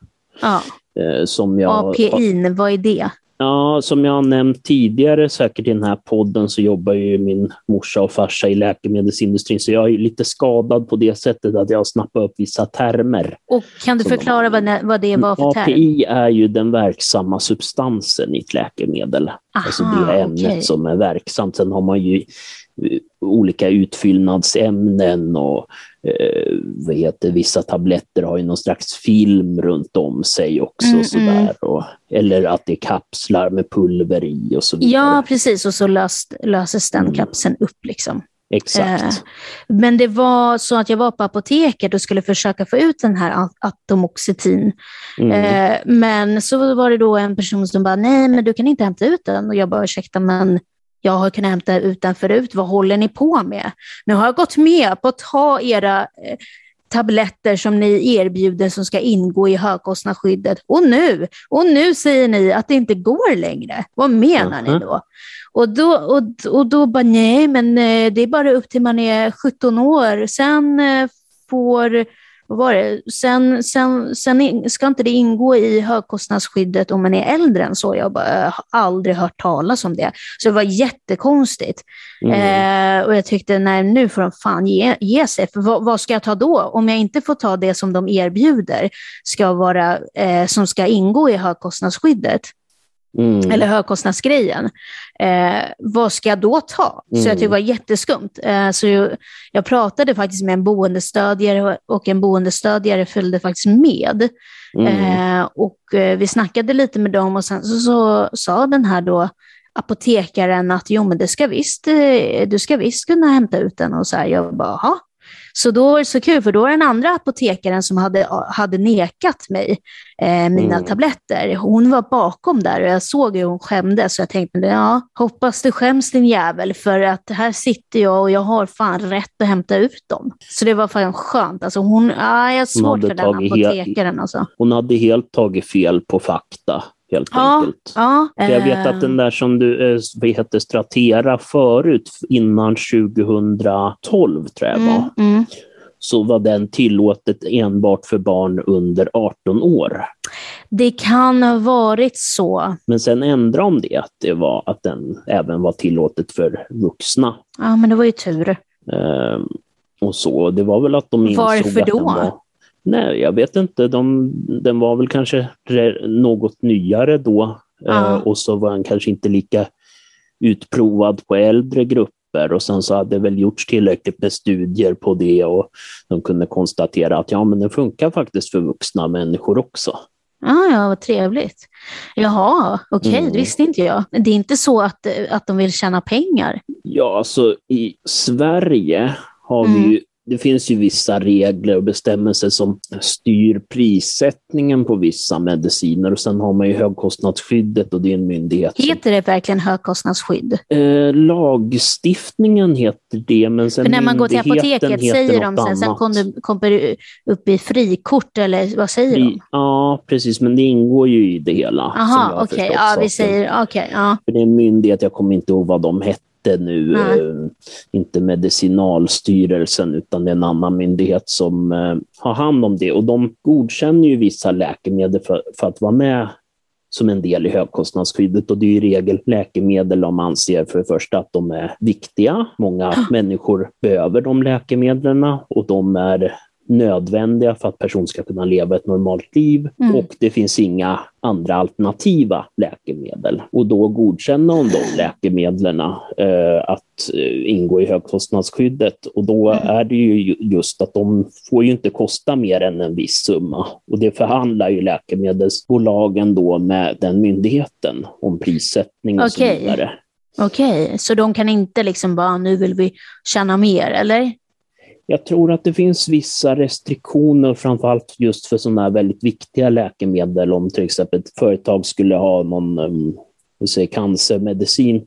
Ja. Eh, som jag, A P I, har, vad är det? Ja, som jag har nämnt tidigare säkert i den här podden, så jobbar ju min morsa och farsa i läkemedelsindustrin, så jag är lite skadad på det sättet att jag snappar upp vissa termer. Och kan du förklara vad, vad det var för term? A P I är ju den verksamma substansen i ett läkemedel. Aha, alltså det är ämnet okay. som är verksamt. Sen har man ju olika utfyllnadsämnen och eh, vad heter, vissa tabletter har ju någon slags film runt om sig också. Mm, sådär, och, eller att det är kapslar med pulver i och så vidare. Ja, precis. Och så löst, löses den mm. kapseln upp liksom. Exakt. Eh, men det var så att jag var på apoteket och skulle försöka få ut den här atomoxetin. Mm. Eh, men så var det då en person som bara, nej men du kan inte hämta ut den. Och jag bara, ursäkta men jag har kunnat hämta ut den förut. Vad håller ni på med? Nu har jag gått med på att ta era eh, tabletter som ni erbjuder som ska ingå i högkostnadsskyddet. Och nu, och nu säger ni att det inte går längre. Vad menar mm. ni då? Och då, och, och då bara nej, men eh, det är bara upp till man är sjutton år. Sen eh, får... Vad var det? Sen, sen, sen ska inte det ingå i högkostnadsskyddet om man är äldre än så. Jag bara, jag har aldrig hört talas om det. Så det var jättekonstigt. Mm. Eh, och jag tyckte, nej nu får de fan ge, ge sig. För vad, vad ska jag ta då? Om jag inte får ta det som de erbjuder ska vara, eh, som ska ingå i högkostnadsskyddet. Mm. Eller högkostnadsgrejen. Eh, vad ska jag då ta? Mm. Så jag tyckte det var jätteskumt. Eh, så jag, jag pratade faktiskt med en boendestödjare och en boendestödjare följde faktiskt med. Mm. Eh, och eh, vi snackade lite med dem och sen så, så sa den här då apotekaren att jo men det ska visst, eh, du ska visst kunna hämta ut den. Och så här, jag bara, aha. Så då var det så kul, för då var den andra apotekaren som hade, hade nekat mig eh, mina mm. tabletter. Hon var bakom där och jag såg hur hon skämdes. Så jag tänkte, ja, hoppas du skäms din jävel, för att här sitter jag och jag har fan rätt att hämta ut dem. Så det var fan skönt. Alltså hon, ah, jag är svårt för den apotekaren. Helt, alltså. Hon hade helt tagit fel på fakta. Helt ja, enkelt. Ja, jag vet äh... att den där som du vi hette Strattera förut, innan tjugotolv tror jag var, mm, mm. så var den tillåtet enbart för barn under arton år. Det kan ha varit så. Men sen ändrade om det att det var att den även var tillåtet för vuxna. Ja, men det var ju tur. Ehm, och så, det var väl att de insåg... Varför då? Att den var... Nej, jag vet inte. De, den var väl kanske något nyare då. Ah. Eh, och så var den kanske inte lika utprovad på äldre grupper. Och sen så hade väl gjorts tillräckligt med studier på det. Och de kunde konstatera att ja, men den funkar faktiskt för vuxna människor också. Ah, ja, vad trevligt. Jaha, okej, okay, mm. det visste inte jag. Det är inte så att, att de vill tjäna pengar. Ja, så i Sverige har mm. vi ju det finns ju vissa regler och bestämmelser som styr prissättningen på vissa mediciner, och sen har man ju högkostnadsskyddet och det är en myndighet. Heter det verkligen högkostnadsskydd? Eh, lagstiftningen heter det, men sen för när man går till apoteket säger de sen, sen kom du, kom du upp i frikort eller vad säger Fri, de? Ja, precis, men det ingår ju i det hela. Aha, okej, okay, ja, vi säger okej, okay, ja. För det är en myndighet, jag kommer inte ihåg vad de hette nu, eh, inte Medicinalstyrelsen utan det är en annan myndighet som eh, har hand om det, och de godkänner ju vissa läkemedel för, för att vara med som en del i högkostnadsskyddet, och det är ju i regel läkemedel om man ser för det första att de är viktiga, många ah. människor behöver de läkemedlen och de är nödvändiga för att personen ska kunna leva ett normalt liv, mm. och det finns inga andra alternativa läkemedel, och då godkänna om de läkemedlen eh, att eh, ingå i högkostnadsskyddet, och då mm. är det ju just att de får ju inte kosta mer än en viss summa, och det förhandlar ju läkemedelsbolagen då med den myndigheten om prissättning och okay. så vidare. Okej, okay. Så de kan inte liksom bara nu vill vi tjäna mer, eller? Jag tror att det finns vissa restriktioner, framförallt just för sådana här väldigt viktiga läkemedel. Om till exempel ett företag skulle ha någon um, säger, cancermedicin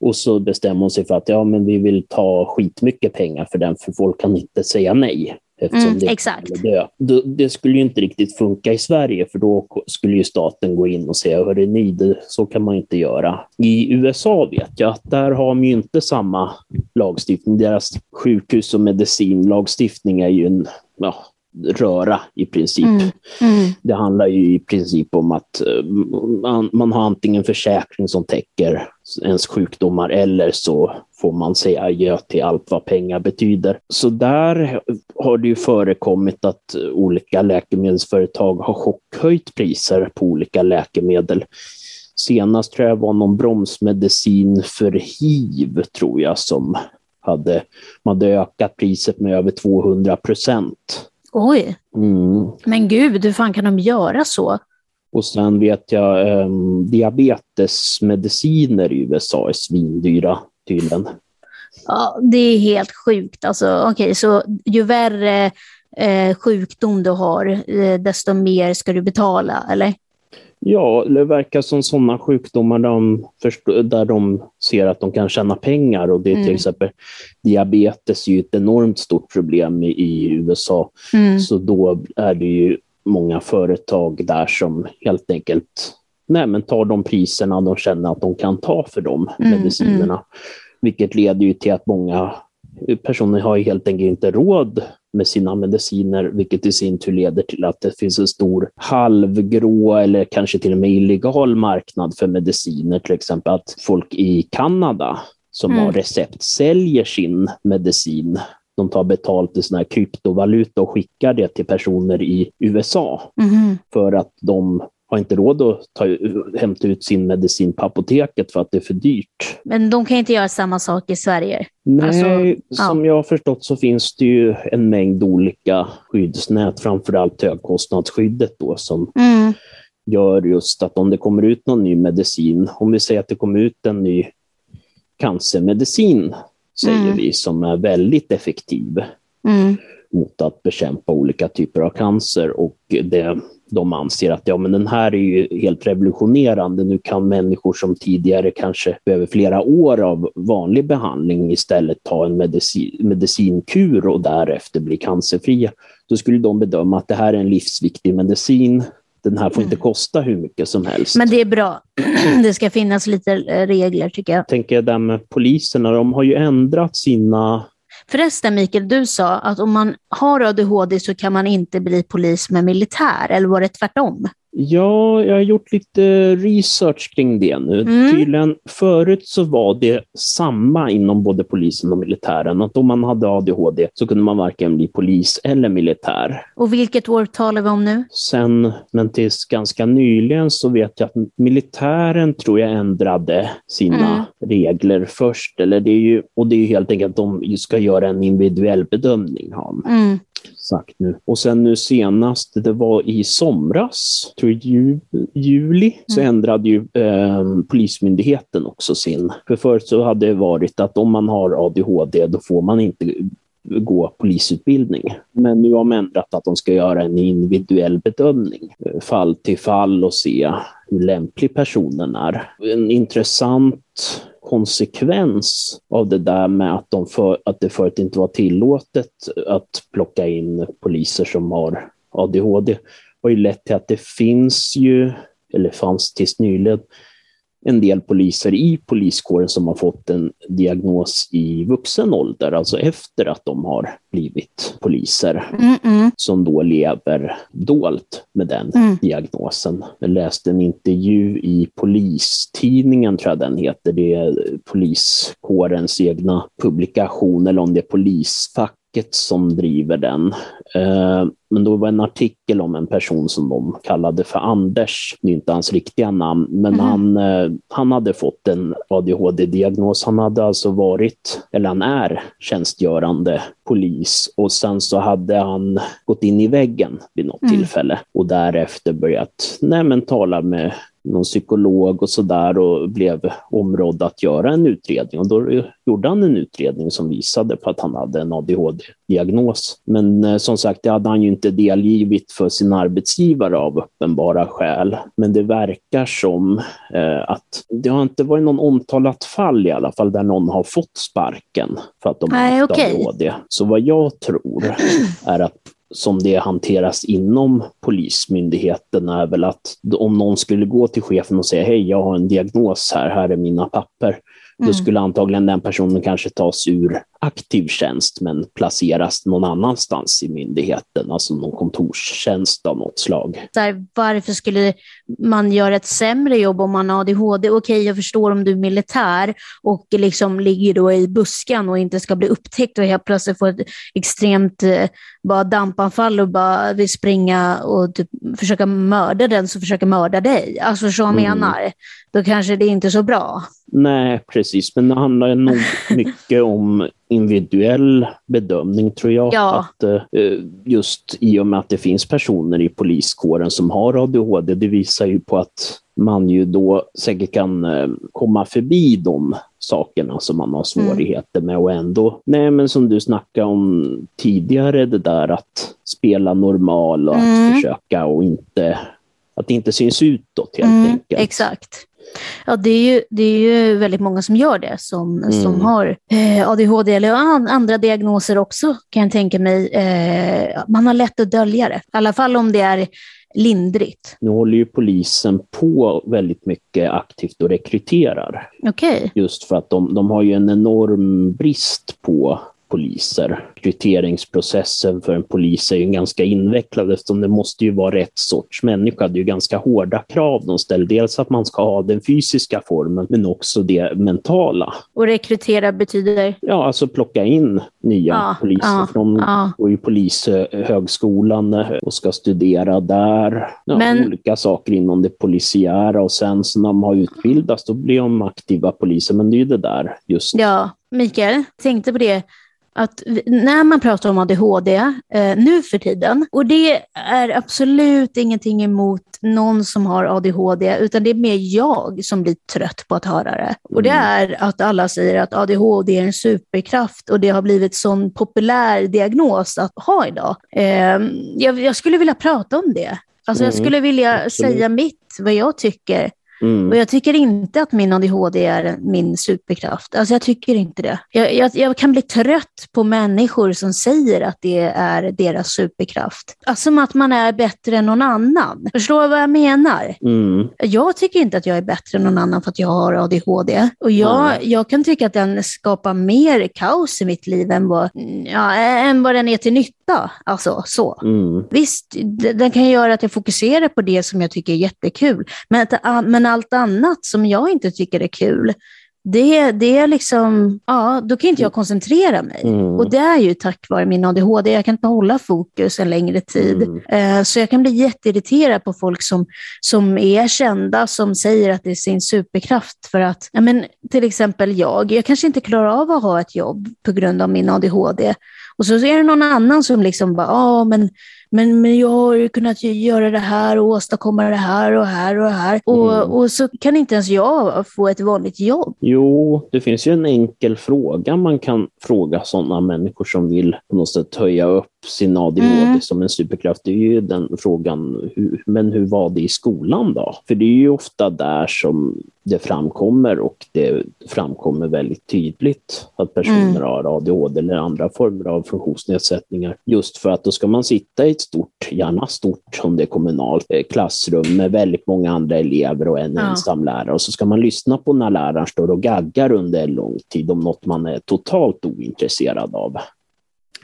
och så bestämmer man sig för att ja, men vi vill ta skitmycket pengar för den, för folk kan inte säga nej. Eftersom mm, det, exakt. Dö. Det, det skulle ju inte riktigt funka i Sverige, för då skulle ju staten gå in och säga hörru ni, det, så kan man inte göra. I U S A vet jag att där har man ju inte samma lagstiftning. Deras sjukhus- och medicinlagstiftning är ju en ja, röra i princip. Mm, mm. Det handlar ju i princip om att man, man har antingen försäkring som täcker ens sjukdomar, eller så får man säga adjö till allt vad pengar betyder. Så där har det ju förekommit att olika läkemedelsföretag har chockhöjt priser på olika läkemedel. Senast tror jag var någon bromsmedicin för hiv, tror jag, som hade, man hade ökat priset med över tvåhundra procent. Oj, mm. men gud, hur fan kan de göra så? Och sen vet jag, eh, diabetesmediciner i U S A är svindyra tydligen. Ja, det är helt sjukt. Alltså, okay, så ju värre eh, sjukdom du har, eh, desto mer ska du betala, eller? Ja, det verkar som sådana sjukdomar de först- där de ser att de kan tjäna pengar, och det är till mm. exempel diabetes är ju ett enormt stort problem i, i U S A, mm. så då är det ju många företag där som helt enkelt nej, men tar de priserna de känner att de kan ta för de mm, medicinerna, mm. vilket leder ju till att många personer har helt enkelt inte råd med sina mediciner, vilket i sin tur leder till att det finns en stor halvgrå eller kanske till och med illegal marknad för mediciner. Till exempel att folk i Kanada som mm. har recept säljer sin medicin. De tar betalt i såna här kryptovaluta och skickar det till personer i U S A mm. för att de har inte råd att ta, hämta ut sin medicin på apoteket för att det är för dyrt. Men de kan inte göra samma sak i Sverige? Nej, alltså, som ja. jag har förstått så finns det ju en mängd olika skyddsnät, framförallt högkostnadsskyddet då, som mm. gör just att om det kommer ut någon ny medicin, om vi säger att det kommer ut en ny cancermedicin säger mm. vi, som är väldigt effektiv mm. mot att bekämpa olika typer av cancer, och det, de anser att ja, men den här är ju helt revolutionerande, nu kan människor som tidigare kanske behöver flera år av vanlig behandling istället ta en medicin, medicinkur och därefter bli cancerfria. Då skulle de bedöma att det här är en livsviktig medicin, den här får inte kosta hur mycket som helst. Men det är bra. Det ska finnas lite regler, tycker jag. Tänker jag där med poliserna, de har ju ändrat sina... Förresten, Mikael, du sa att om man har A D H D så kan man inte bli polis med militär, eller var det tvärtom? Ja, jag har gjort lite research kring det nu. Mm. Tydligen, förut så var det samma inom både polisen och militären. Att om man hade A D H D så kunde man varken bli polis eller militär. Och vilket år talar vi om nu? Sen, men tills ganska nyligen så vet jag att militären tror jag ändrade sina mm. regler först. Eller det är ju, och det är ju helt enkelt att de ska göra en individuell bedömning av mm. sagt nu. Och sen nu senast, det var i somras, tror jag, ju, juli, mm. så ändrade ju eh, polismyndigheten också sin. För förut så hade det varit att om man har A D H D då får man inte gå polisutbildning. Men nu har de ändrat att de ska göra en individuell bedömning, fall till fall, och se hur lämplig personen är. En intressant konsekvens av det där med att, de för, att det förut inte var tillåtet att plocka in poliser som har A D H D har ju lett till att det finns ju, eller fanns tills nyligen, en del poliser i poliskåren som har fått en diagnos i vuxen ålder, alltså efter att de har blivit poliser, Mm-mm. som då lever dolt med den mm. diagnosen. Jag läste en intervju i Polistidningen, tror jag den heter, det är poliskårens egna publikation, eller om det är polisfacket som driver den. Men då var en artikel om en person som de kallade för Anders, det är inte hans riktiga namn, men mm. han, han hade fått en A D H D-diagnos. Han hade alltså varit, eller han är, tjänstgörande polis, och sen så hade han gått in i väggen vid något mm. tillfälle och därefter börjat nej, men, tala med någon psykolog och sådär, och blev områdd att göra en utredning. Och då gjorde han en utredning som visade på att han hade en A D H D-diagnos. Men eh, som sagt, det hade han ju inte delgivit för sin arbetsgivare av uppenbara skäl. Men det verkar som eh, att det har inte varit någon omtalat fall i alla fall där någon har fått sparken för att de har haft okay. A D H D. Så vad jag tror är att som det hanteras inom polismyndigheten är väl att om någon skulle gå till chefen och säga hej, jag har en diagnos här, här är mina papper, mm. då skulle antagligen den personen kanske tas ur aktiv tjänst men placeras någon annanstans i myndigheten, alltså någon kontorstjänst av något slag. Där, varför skulle man göra ett sämre jobb om man har A D H D? Okej, jag förstår om du är militär och liksom ligger då i buskan och inte ska bli upptäckt och helt plötsligt får ett extremt eh, bara dampanfall och bara vill springa och typ, försöka mörda den som försöker mörda dig. Alltså så mm. menar, då kanske det är inte så bra. Nej, precis. Men det handlar nog mycket om individuell bedömning, tror jag. Ja. Att, eh, just i och med att det finns personer i poliskåren som har A D H D, det visar ju på att man ju då säkert kan eh, komma förbi de sakerna som man har svårigheter mm. med. Och ändå, nej men som du snackade om tidigare, det där att spela normal och mm. att försöka och inte, att det inte syns utåt helt mm, enkelt. Exakt. Ja, det är ju, det är ju väldigt många som gör det, som, mm. som har eh, A D H D eller an, andra diagnoser också, kan jag tänka mig. Eh, man har lätt att dölja det, i alla fall om det är lindrigt. Nu håller ju polisen på väldigt mycket aktivt och rekryterar. Okay. Just för att de, de har ju en enorm brist på poliser. Rekryteringsprocessen för en polis är ju ganska invecklad eftersom det måste ju vara rätt sorts människa. Det är ju ganska hårda krav de ställer. Dels att man ska ha den fysiska formen men också det mentala. Och rekrytera betyder? Ja, alltså plocka in nya ja, poliser. Ja, för de ja. går ju polishögskolan och ska studera där. Ja, men olika saker inom det polisiära, och sen så när de har utbildats då blir de aktiva poliser. Men det är ju det där just. Ja, Mikael, tänkte på det. Att när man pratar om A D H D eh, nu för tiden, och det är absolut ingenting emot någon som har A D H D, utan det är mer jag som blir trött på att höra det. Och det är att alla säger att A D H D är en superkraft och det har blivit sån populär diagnos att ha idag. Eh, jag, jag skulle vilja prata om det. Alltså jag skulle vilja mm, säga mitt, vad jag tycker. Mm. Och jag tycker inte att min A D H D är min superkraft. Alltså jag tycker inte det. Jag, jag, jag kan bli trött på människor som säger att det är deras superkraft. Alltså som att man är bättre än någon annan. Förstår du vad jag menar? Mm. Jag tycker inte att jag är bättre än någon annan för att jag har A D H D. Och jag, mm. jag kan tycka att den skapar mer kaos i mitt liv än vad, ja, än vad den är till nytta. Alltså så. Mm. Visst, den kan göra att jag fokuserar på det som jag tycker är jättekul. Men att men allt annat som jag inte tycker är kul, det, det är liksom, ja, då kan inte jag koncentrera mig. Mm. Och det är ju tack vare min A D H D. Jag kan inte hålla fokus en längre tid. Mm. Så jag kan bli jätteirriterad på folk som, som är kända, som säger att det är sin superkraft. För att, ja, men, till exempel jag, jag kanske inte klarar av att ha ett jobb på grund av min A D H D. Och så är det någon annan som liksom bara, ja, men men, men jag har ju kunnat göra det här och åstadkomma det här och här och här. Och, mm. och så kan inte ens jag få ett vanligt jobb. Jo, det finns ju en enkel fråga man kan fråga sådana människor som vill på något sätt höja upp sin A D H D mm. som en superkraft. Det är ju den frågan, hur, men hur var det i skolan då? För det är ju ofta där som det framkommer, och det framkommer väldigt tydligt att personer mm. har A D H D eller andra former av funktionsnedsättningar. Just för att då ska man sitta i ett stort, gärna stort som det är kommunalt, klassrum med väldigt många andra elever och en ja. ensam lärare. Och så ska man lyssna på när läraren står och gaggar under en lång tid om något man är totalt ointresserad av.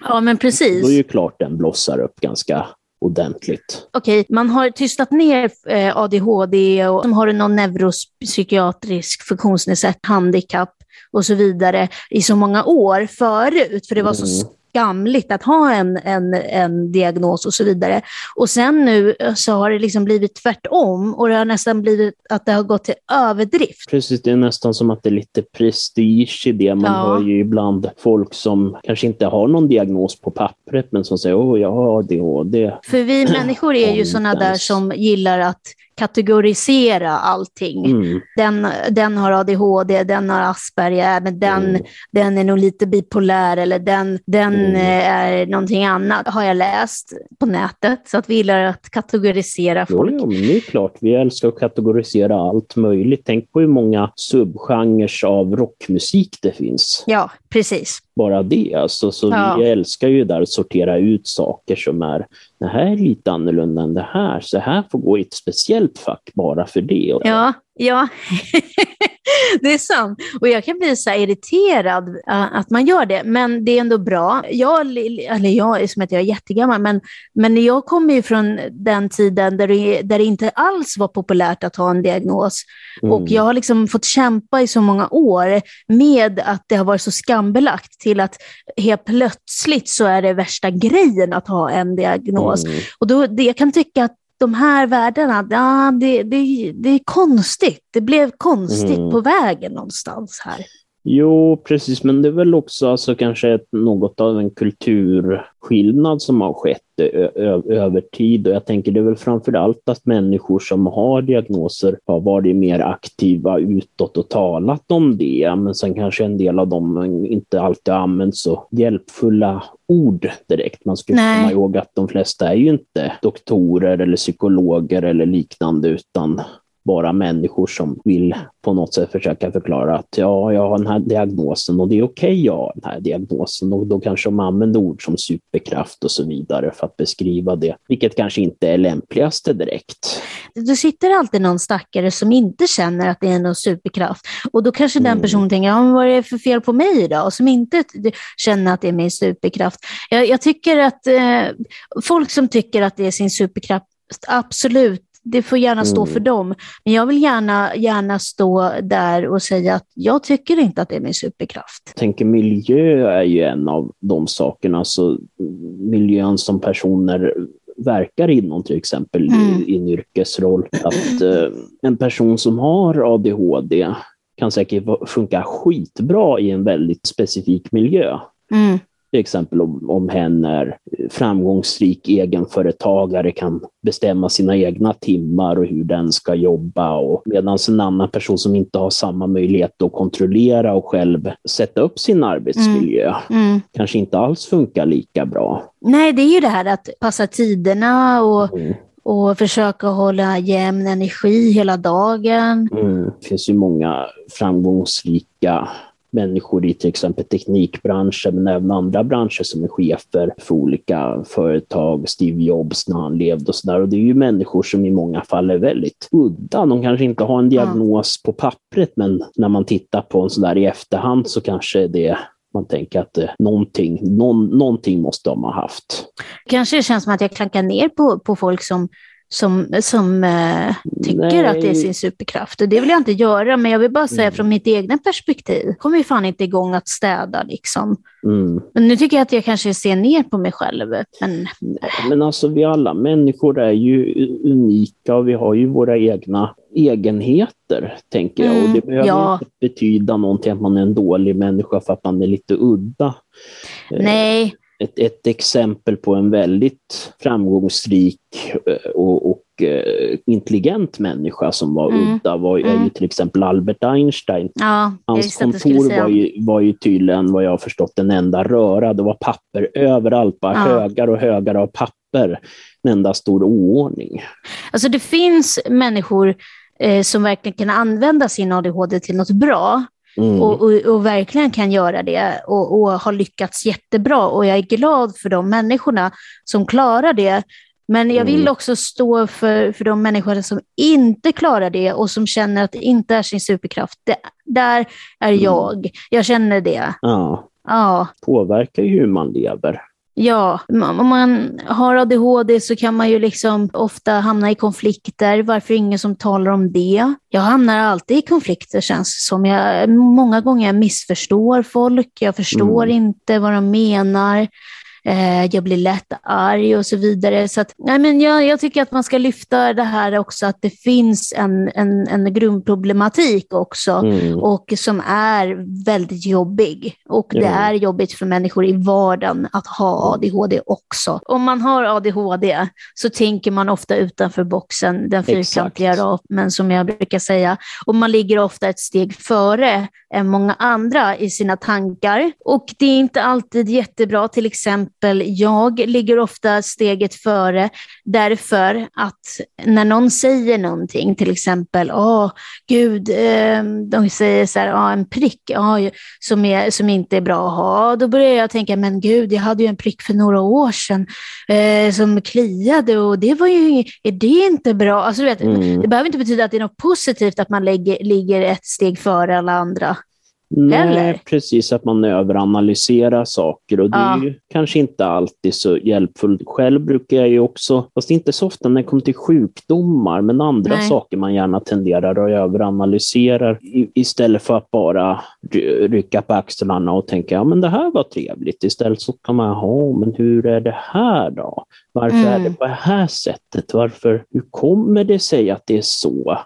Ja, men precis. Då är ju klart den blossar upp ganska ordentligt. Okej, okay, man har tystat ner A D H D och som har någon neuropsykiatrisk funktionsnedsättning, handikapp och så vidare i så många år förut, för det var mm. så skamligt att ha en, en, en diagnos och så vidare. Och sen nu så har det liksom blivit tvärtom, och det har nästan blivit att det har gått till överdrift. Precis, det är nästan som att det är lite prestige i det. Man ja. hör ju ibland folk som kanske inte har någon diagnos på pappret men som säger, åh, jag har A D H D. För vi människor är ju sådana där som gillar att kategorisera allting. Mm. Den, den har A D H D, den har Asperger, men den, mm. den är nog lite bipolär, eller den, den mm. är någonting annat, har jag läst på nätet. Så att vi gillar att kategorisera folk. Jo, det är klart. Vi älskar att kategorisera allt möjligt. Tänk på hur många subgenres av rockmusik det finns. Ja, precis. Bara det. Alltså, så ja. vi älskar ju där att sortera ut saker som är, det här är lite annorlunda än det här. Så här får gå i ett speciellt fack bara för det. Ja, ja. Det är sant. Och jag kan bli så här irriterad att man gör det. Men det är ändå bra. Jag, eller jag, som att jag är jättegammal. Men, men jag kommer ju från den tiden där det, där det inte alls var populärt att ha en diagnos. Mm. Och jag har liksom fått kämpa i så många år med att det har varit så skambelagt, till att helt plötsligt så är det värsta grejen att ha en diagnos. Mm. Och då, det, jag kan tycka att de här värdena, ja, det, det, det är konstigt. Det blev konstigt mm. på vägen någonstans här. Jo, precis. Men det är väl också alltså, kanske något av en kulturskillnad som har skett ö- ö- över tid. Och jag tänker det är väl framförallt att människor som har diagnoser har varit mer aktiva utåt och talat om det. Men sen kanske en del av dem inte alltid använt så hjälpfulla ord direkt. Man skulle Nej. komma ihåg att de flesta är ju inte doktorer eller psykologer eller liknande, utan bara människor som vill på något sätt försöka förklara att ja, jag har den här diagnosen och det är okej okay, jag har den här diagnosen, och då kanske de använder ord som superkraft och så vidare för att beskriva det, vilket kanske inte är lämpligaste direkt. Du sitter alltid någon stackare som inte känner att det är någon superkraft, och då kanske mm. den personen tänker, ja, vad är det för fel på mig idag? Och som inte känner att det är min superkraft. Jag, jag tycker att eh, folk som tycker att det är sin superkraft, absolut, det får gärna stå mm. för dem. Men jag vill gärna, gärna stå där och säga att jag tycker inte att det är min superkraft. Jag tänker miljö är ju en av de sakerna. Alltså, miljön som personer verkar inom, till exempel mm. i en yrkesroll. Att eh, en person som har A D H D kan säkert funka skitbra i en väldigt specifik miljö. Mm. Till exempel om, om hen är framgångsrik egenföretagare, kan bestämma sina egna timmar och hur den ska jobba. Och medan en annan person som inte har samma möjlighet att kontrollera och själv sätta upp sin arbetsmiljö mm. Mm. kanske inte alls funkar lika bra. Nej, det är ju det här att passa tiderna och... Mm. Och försöka hålla jämn energi hela dagen. Mm. Det finns ju många framgångsrika människor i till exempel teknikbranschen, men även andra branscher, som är chefer för olika företag. Steve Jobs när han levde och sådär. Och det är ju människor som i många fall är väldigt udda. De kanske inte har en diagnos ja. på pappret, men när man tittar på en sådär i efterhand så kanske det... Man tänker att eh, någonting, någon, någonting måste de ha haft. Kanske det känns som att jag klankar ner på, på folk som... som, som eh, tycker Nej. att det är sin superkraft. Och det vill jag inte göra, men jag vill bara säga mm. från mitt egna perspektiv. Kommer ju fan inte igång att städa liksom. Mm. Men nu tycker jag att jag kanske ser ner på mig själv. Men, men alltså vi alla människor är ju unika och vi har ju våra egna egenheter, tänker jag. Mm. Och det behöver ja. inte betyda någonting att man är en dålig människa för att man är lite udda. Nej. ett, ett exempel på en väldigt framgångsrik och, och intelligent människa som var mm. udda var ju mm. till exempel Albert Einstein. Ja, hans kontor var ju, var ju tydligen, vad jag har förstått, en enda röra. Det var papper överallt, bara ja. högar och högar av papper. En enda stor oordning. Alltså det finns människor eh, som verkligen kan använda sin A D H D till något bra. Mm. Och, och, och verkligen kan göra det och, och har lyckats jättebra, och jag är glad för de människorna som klarar det, men jag vill mm. också stå för, för de människorna som inte klarar det och som känner att det inte är sin superkraft. Det, där är mm. jag, jag känner det. Ja. Ja, påverkar ju hur man lever. Ja, om man har A D H D så kan man ju liksom ofta hamna i konflikter. Varför ingen som talar om det? Jag hamnar alltid i konflikter, känns som jag många gånger jag missförstår folk. Jag förstår mm. inte vad de menar. Eh, jag blir lätt arg och så vidare. Så att, nej, men jag, jag tycker att man ska lyfta det här också, att det finns en, en, en grundproblematik också mm. och som är väldigt jobbig. Och mm. det är jobbigt för människor i vardagen att ha A D H D också. Om man har A D H D så tänker man ofta utanför boxen, den fyrkantiga ramen som jag brukar säga. Och man ligger ofta ett steg före än många andra i sina tankar. Och det är inte alltid jättebra, till exempel jag ligger ofta steget före därför att när någon säger någonting, till exempel åh gud, eh, de säger så här, ah, en prick ah, som, är, som inte är bra att ha, då börjar jag tänka, men gud, jag hade ju en prick för några år sedan eh, som kliade och det var ju, är det inte bra? Alltså, du vet, mm. det behöver inte betyda att det är något positivt att man lägger, ligger ett steg före alla andra. Nej, eller? Precis, att man överanalyserar saker och det ja. är ju kanske inte alltid så hjälpfullt. Själv brukar jag ju också, fast inte så ofta när det kommer till sjukdomar, men andra Nej. saker man gärna tenderar att överanalysera istället för att bara rycka på axlarna och tänka, ja men det här var trevligt, istället så kan man ha, men hur är det här då? Varför mm. är det på det här sättet? Varför, hur kommer det sig att det är så?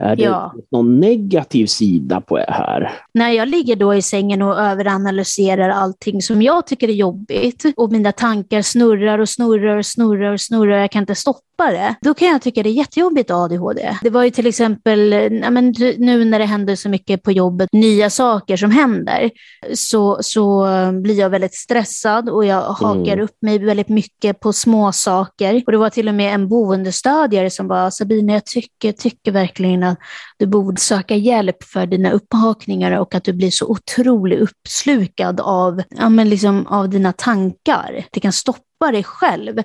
Är det ja. någon negativ sida på det här? När jag ligger då i sängen och överanalyserar allting som jag tycker är jobbigt och mina tankar snurrar och snurrar och snurrar och snurrar, jag kan inte stoppa det, då kan jag tycka det är jättejobbigt A D H D. Det var ju till exempel, ja, men nu när det händer så mycket på jobbet, nya saker som händer, så, så blir jag väldigt stressad och jag hakar mm. upp mig väldigt mycket på små saker. Och det var till och med en boendestödjare som bara, Sabine, jag tycker, tycker verkligen att du borde söka hjälp för dina upphakningar och att du blir så otroligt uppslukad av, ja, men liksom av dina tankar. Det kan stoppa dig själv.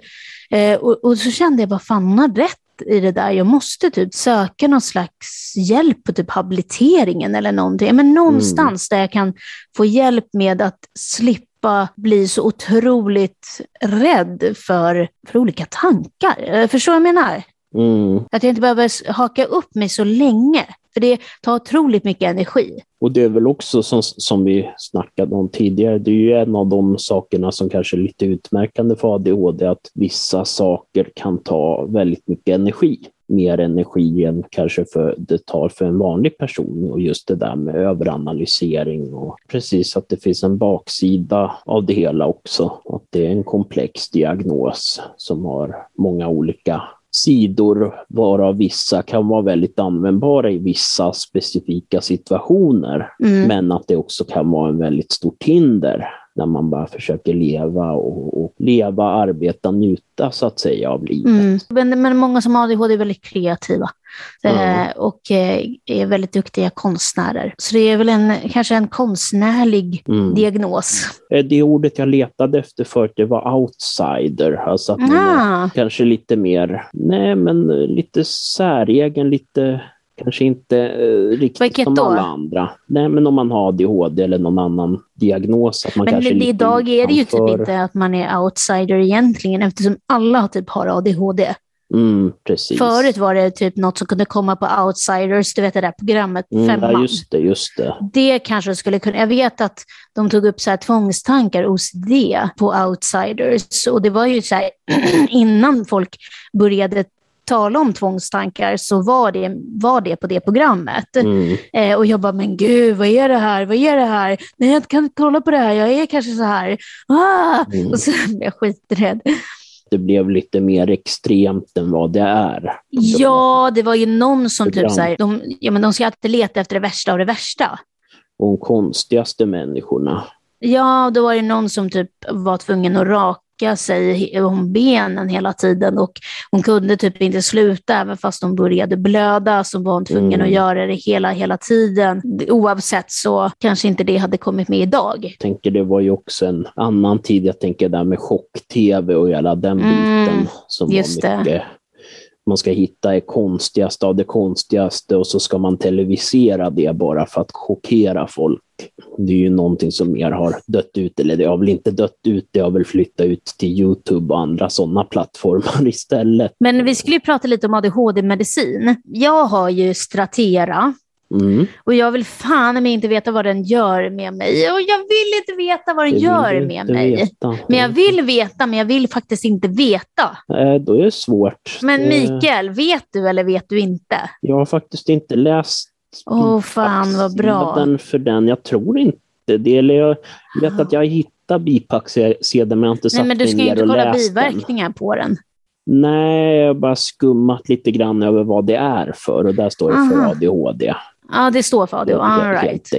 Eh, och, och så kände jag, vad fan har rätt i det där? Jag måste typ söka någon slags hjälp på typ habiliteringen eller någonting. Men någonstans mm. där jag kan få hjälp med att slippa blir så otroligt rädd för, för olika tankar. Förstår vad jag menar? Mm. Att jag inte behöver haka upp mig så länge. För det tar otroligt mycket energi. Och det är väl också som, som vi snackade om tidigare, det är ju en av de sakerna som kanske är lite utmärkande för A D H D, att vissa saker kan ta väldigt mycket energi. Mer energi än kanske för, det tar för en vanlig person, och just det där med överanalysering och precis att det finns en baksida av det hela också. Att det är en komplex diagnos som har många olika sidor, varav vissa kan vara väldigt användbara i vissa specifika situationer mm. men att det också kan vara en väldigt stort hinder när man bara försöker leva och, och leva, arbeta, njuta så att säga av livet. Mm. Men, men många som har A D H D är väldigt kreativa mm. och är väldigt duktiga konstnärer. Så det är väl en, kanske en konstnärlig mm. diagnos. Det ordet jag letade efter förut, det var outsider. Alltså att man är kanske lite mer, nej men lite säregen, lite... Kanske inte eh, riktigt vilket som då? Alla andra. Nej, men om man har A D H D eller någon annan diagnos. Att man men kanske det, idag är det ju typ inte att man är outsider egentligen, eftersom alla typ har A D H D. Mm, precis. Förut var det typ något som kunde komma på Outsiders, du vet det där programmet mm, Femman. Ja, just det, just det. Det kanske skulle kunna, jag vet att de tog upp så här tvångstankar, O C D på Outsiders, och det var ju så här innan folk började tala om tvångstankar så var det, var det på det programmet. Mm. Eh, och jag bara, men gud, vad är det här? Vad är det här? Nej, jag kan inte kolla på det här. Jag är kanske så här. Ah! Mm. Och så blev jag skiträdd. Det blev lite mer extremt än vad det är. Ja, det var ju någon som program. typ så här, de, ja, men de ska alltid leta efter det värsta av det värsta. Och de konstigaste människorna. Ja, då var det någon som typ var tvungen att raka sig om benen hela tiden och hon kunde typ inte sluta även fast hon började blöda, så var hon tvungen mm. att göra det hela, hela tiden. Oavsett så kanske inte det hade kommit med idag. Jag tänker det var ju också en annan tid, jag tänker där med chock-tv och hela den biten mm, som just var mycket... Det. Man ska hitta det konstigaste av det konstigaste och så ska man televisera det bara för att chockera folk. Det är ju någonting som mer har dött ut, eller det har väl inte dött ut, det har väl flyttat ut till YouTube och andra sådana plattformar istället. Men vi skulle ju prata lite om A D H D-medicin. Jag har ju Strattera. Mm. Och jag vill fan mig inte veta vad den gör med mig. Och jag vill inte veta vad den gör med mig. Veta. Men jag vill veta, men jag vill faktiskt inte veta. Äh, då är det svårt. Men Mikael, vet du eller vet du inte? Jag har faktiskt inte läst. Åh oh, fan, vad bra. Den för den, jag tror inte det. Eller jag vet oh. att jag hittar bipacksedeln, men jag har inte satt mig ner och läst den. Nej, men du ska ju inte kolla biverkningar den. på den. Nej, jag har bara skummat lite grann över vad det är för. Och där står det Aha. för A D H D. Ja, det står för det. All right.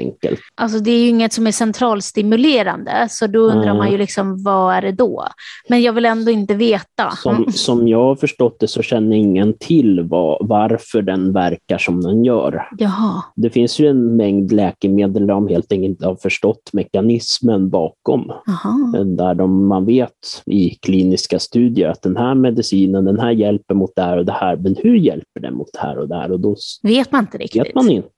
Alltså det är ju inget som är centralstimulerande, så då undrar mm. man ju liksom, vad är det då? Men jag vill ändå inte veta. Som, som jag har förstått det så känner ingen till var, varför den verkar som den gör. Jaha. Det finns ju en mängd läkemedel där de helt enkelt inte har förstått mekanismen bakom. Jaha. Där de, man vet i kliniska studier att den här medicinen, den här hjälper mot det här och det här. Men hur hjälper den mot det här och det här? Och då vet man inte riktigt. Vet man inte.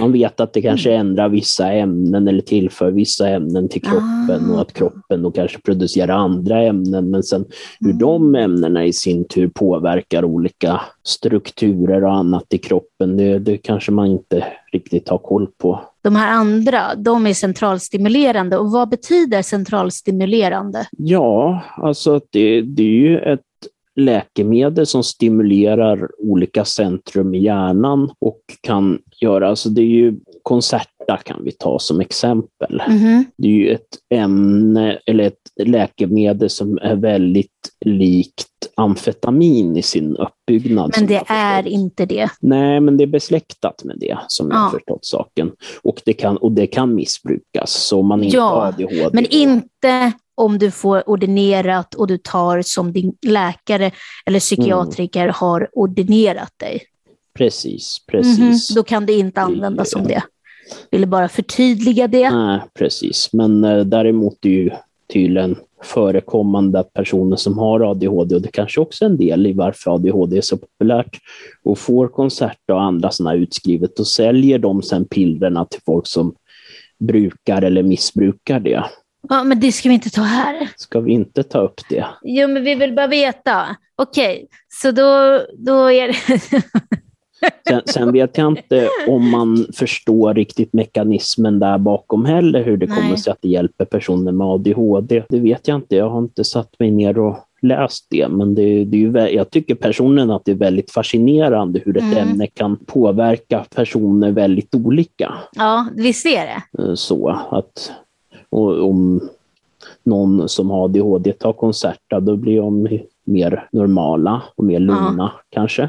Man vet att det kanske ändrar vissa ämnen eller tillför vissa ämnen till kroppen ah. och att kroppen då kanske producerar andra ämnen, men sen hur mm. de ämnena i sin tur påverkar olika strukturer och annat i kroppen, det, det kanske man inte riktigt har koll på. De här andra, de är centralstimulerande, och vad betyder centralstimulerande? Ja, alltså det, det är ju ett läkemedel som stimulerar olika centrum i hjärnan och kan göra, alltså det är ju Koncerta kan vi ta som exempel. Mm-hmm. Det är ju ett ämne eller ett läkemedel som är väldigt likt amfetamin i sin uppbyggnad. Men det är inte det. Nej, men det är besläktat med det som jag ja. har förstått saken. Och det kan, och det kan missbrukas, så man inte ja, har A D H D. Men inte om du får ordinerat och du tar som din läkare eller psykiatriker mm. har ordinerat dig. Precis, precis. Mm-hmm. Då kan det inte användas som det. Vill bara förtydliga det. Nej, precis. Men eh, däremot är ju tydligen förekommande personer som har A D H D, och det kanske också är en del i varför A D H D är så populärt, och får konserter och andra sådana utskrivet och säljer de sen pillerna till folk som brukar eller missbrukar det. Ja, men det ska vi inte ta här. Ska vi inte ta upp det? Jo, men vi vill bara veta. Okej, okay. så då, då är det... Sen, sen vet jag inte om man förstår riktigt mekanismen där bakom heller, hur det Nej. kommer sig att det hjälper personer med A D H D. Det vet jag inte, jag har inte satt mig ner och läst det, men det, det är ju, jag tycker personen att det är väldigt fascinerande hur ett mm. ämne kan påverka personer väldigt olika. Ja, vi ser det. Så att om någon som har A D H D tar konserter, då blir de mer normala och mer lugna ja. kanske.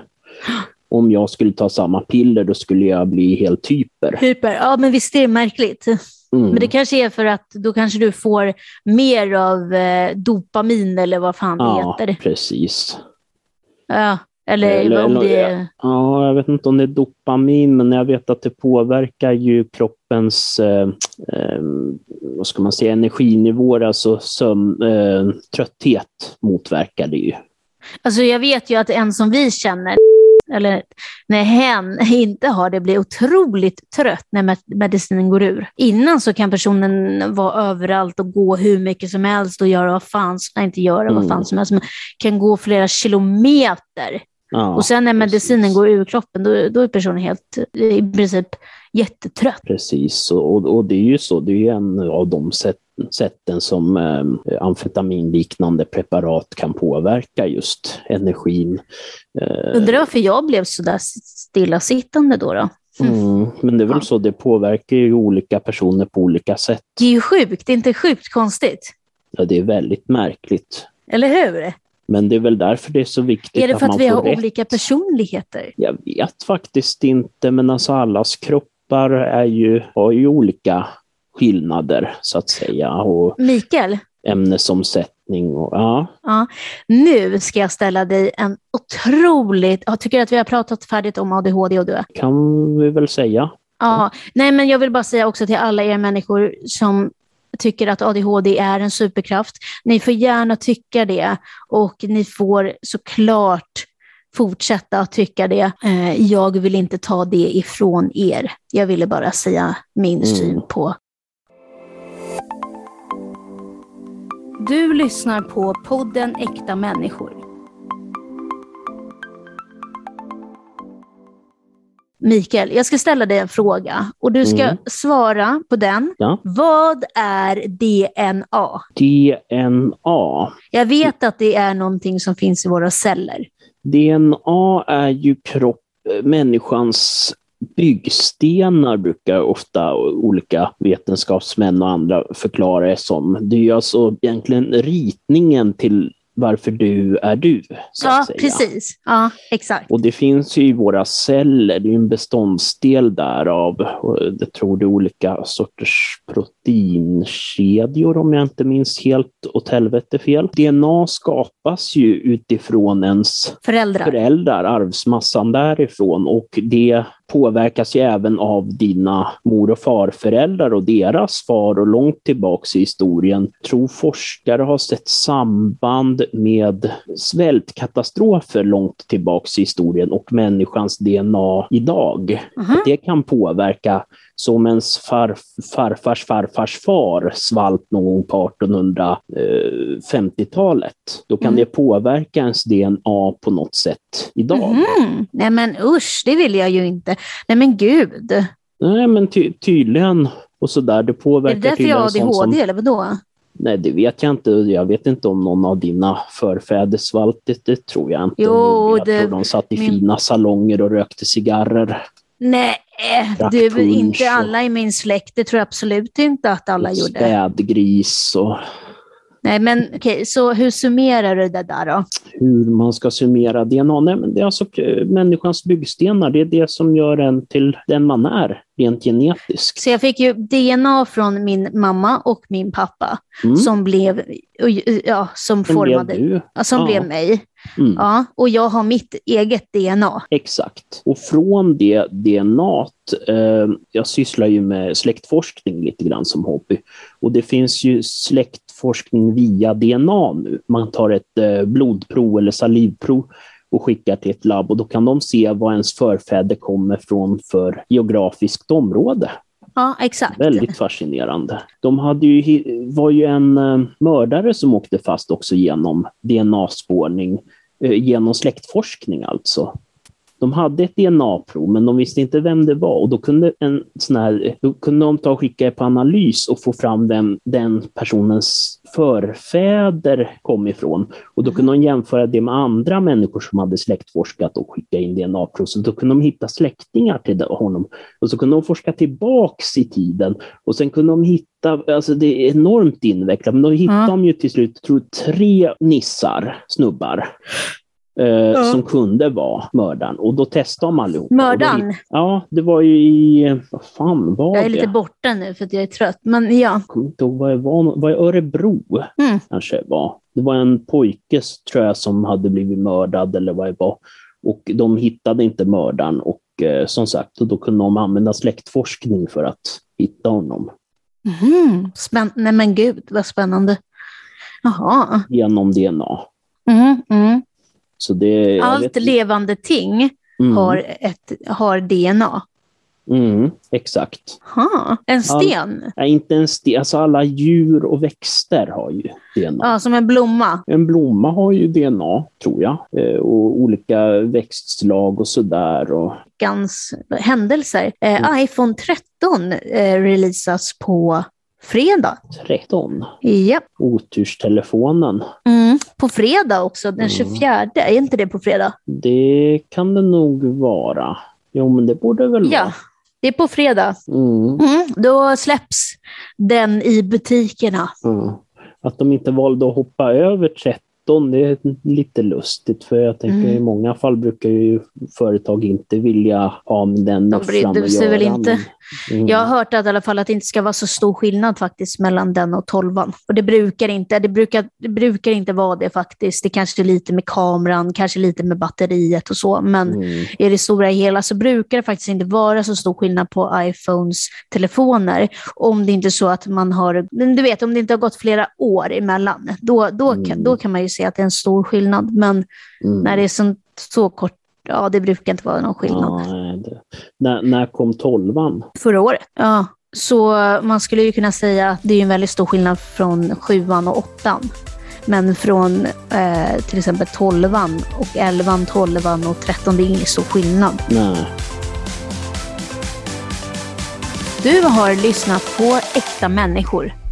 Om jag skulle ta samma piller, då skulle jag bli helt hyper. Hyper, ja, men visst är det märkligt. Mm. Men det kanske är för att då kanske du får mer av eh, dopamin eller vad fan det ja, heter. Ja, precis. Ja, eller, eller om det är... Ja, jag vet inte om det är dopamin, men jag vet att det påverkar ju kroppens eh, eh, vad ska man säga, energinivåer, alltså sömn, eh, trötthet motverkar det ju. Alltså jag vet ju att en som vi känner, eller när hen inte har det, blir otroligt trött när medicinen går ur. Innan så kan personen vara överallt och gå hur mycket som helst och göra vad fan, nej, inte göra mm. vad fan som helst, men kan gå flera kilometer. Ja, och sen när medicinen precis. går ur kroppen, då, då är personen helt i princip jättetrött. Precis, och, och det är ju så, det är ju en av de sätt sätten som eh, amfetaminliknande preparat kan påverka just energin. Eh, Undrar varför jag blev så där stillasittande då då? Mm. Mm, men det är väl så, det påverkar ju olika personer på olika sätt. Det är ju sjukt, det är inte sjukt konstigt. Ja, det är väldigt märkligt. Eller hur? Men det är väl därför det är så viktigt. Är det för att, att vi har rätt olika personligheter? Jag vet faktiskt inte, men alltså allas kroppar är ju, har ju olika skillnader så att säga. Och Mikael? Ämnesomsättning. Och, ja. Ja. Nu ska jag ställa dig en otroligt... Jag tycker att vi har pratat färdigt om A D H D och du är. Kan vi väl säga. Ja. Nej, men jag vill bara säga också till alla er människor som tycker att A D H D är en superkraft. Ni får gärna tycka det och ni får såklart fortsätta att tycka det. Jag vill inte ta det ifrån er. Jag ville bara säga min mm. syn på. Du lyssnar på podden Äkta människor. Mikael, jag ska ställa dig en fråga och du ska mm. svara på den. Ja. Vad är D N A? D N A? Jag vet att det är någonting som finns i våra celler. D N A är ju kropp, människans byggstenar brukar ofta olika vetenskapsmän och andra förklara det som. Det är ju alltså egentligen ritningen till varför du är du, så ja, att säga. Precis. Ja, exakt. Och det finns ju i våra celler, det är ju en beståndsdel därav. Jag tror det är olika sorters proteinkedjor, om jag inte minns helt åt helvete fel. D N A skapas ju utifrån ens föräldrar, föräldrar arvsmassan därifrån, och det påverkas ju även av dina mor- och farföräldrar och deras far, och långt tillbaks i historien. Tror forskare har sett samband med svältkatastrofer långt tillbaks i historien och människans D N A idag. Uh-huh. Det kan påverka, som ens farf, farfars farfars far svalt någon på artonhundrafemtiotalet. Då kan mm. det påverka ens D N A på något sätt idag. Mm. Nej men usch, det vill jag ju inte. Nej men gud. Nej men ty- tydligen och sådär, det påverkar tydligen. Är det därför jag har A D H D som... eller vadå? Nej, det vet jag inte. Jag vet inte om någon av dina förfäder svalt. Det, det tror jag inte. Jo, jag det... tror de satt i Min... fina salonger och rökte cigarrer. Nej, du, inte alla i min släkt. Det tror jag absolut inte att alla gjorde. Städgris och... Nej, men okej. Okay, så hur summerar du det där då? Hur man ska summera D N A? Nej, men det är alltså människans byggstenar. Det är det som gör en till den man är, rent genetiskt. Så jag fick ju D N A från min mamma och min pappa mm. som blev... Ja, som den formade... Blev du. Som ja. Blev mig. Mm. Ja, och jag har mitt eget D N A. Exakt. Och från det D N A, eh, jag sysslar ju med släktforskning lite grann som hobby. Och det finns ju släktforskning via D N A nu. Man tar ett eh, blodprov eller salivprov och skickar till ett labb. Och då kan de se vad ens förfäder kommer från för geografiskt område. Ja, exakt. Väldigt fascinerande. De hade ju, var ju en mördare som åkte fast också genom D N A-spårning, genom släktforskning alltså. De hade ett D N A-prov, men de visste inte vem det var. Och då kunde, en sån här, då kunde de ta och skicka på analys och få fram vem den personens förfäder kom ifrån. Och då kunde de jämföra det med andra människor som hade släktforskat och skicka in D N A-prov. Så då kunde de hitta släktingar till honom. Och så kunde de forska tillbaks i tiden. Och sen kunde de hitta, alltså det är enormt invecklat, men då hittade mm. de ju till slut, tror jag, tre nissar, snubbar. Uh, ja. Som kunde vara mördaren. Och då testade de allihopa. Mördaren? Hitt- ja, det var ju i... Vad fan var det? Jag är det? lite borta nu för att jag är trött. Men ja. Då var jag var, var jag Örebro mm. kanske var. Det var en pojke, tror jag, som hade blivit mördad eller vad det var. Och de hittade inte mördaren. Och eh, som sagt, och då kunde de använda släktforskning för att hitta honom. Mm. Spänn- Nej men gud, vad spännande. Jaha. Genom D N A. Mm, mm. Så det, allt levande ting mm. har, ett, har D N A. Mm, exakt. Ha, en sten? All, nej, inte en sten. Alltså alla djur och växter har ju D N A. Ja, som en blomma. En blomma har ju D N A, tror jag. Eh, och olika växtslag och sådär. Och... Gans händelser. Eh, mm. iPhone tretton eh, releasas på fredag. tretton. Ja. Oturstelefonen. Mm. På fredag också, den tjugofjärde. Mm. Är inte det på fredag? Det kan det nog vara. Jo, men det borde väl ja. vara. Det är på fredag. Mm. Mm. Då släpps den i butikerna. Mm. Att de inte valde att hoppa över tretton, det är lite lustigt. För jag tänker mm. i många fall brukar ju företag inte vilja ha med den. De brydde sig väl inte. Mm. Jag har hört att, i alla fall, att det inte ska vara så stor skillnad faktiskt mellan den och tolvan. Och det brukar inte, det brukar, det brukar inte vara det faktiskt. Det kanske är lite med kameran, kanske lite med batteriet och så. Men mm. i det stora hela så brukar det faktiskt inte vara så stor skillnad på iPhones telefoner. Om det inte är så att man har, du vet, om det inte har gått flera år emellan. Då, då, mm. kan, då kan man ju se att det är en stor skillnad. Men mm. när det är så, så kort. Ja, det brukar inte vara någon skillnad. Ja, det... när, när kom tolvan? Förra året, ja. Så man skulle ju kunna säga att det är en väldigt stor skillnad från sjuan och åttan. Men från eh, till exempel tolvan och elvan, tolvan och tretton, det är ingen stor skillnad. Nej. Du har lyssnat på Äkta människor.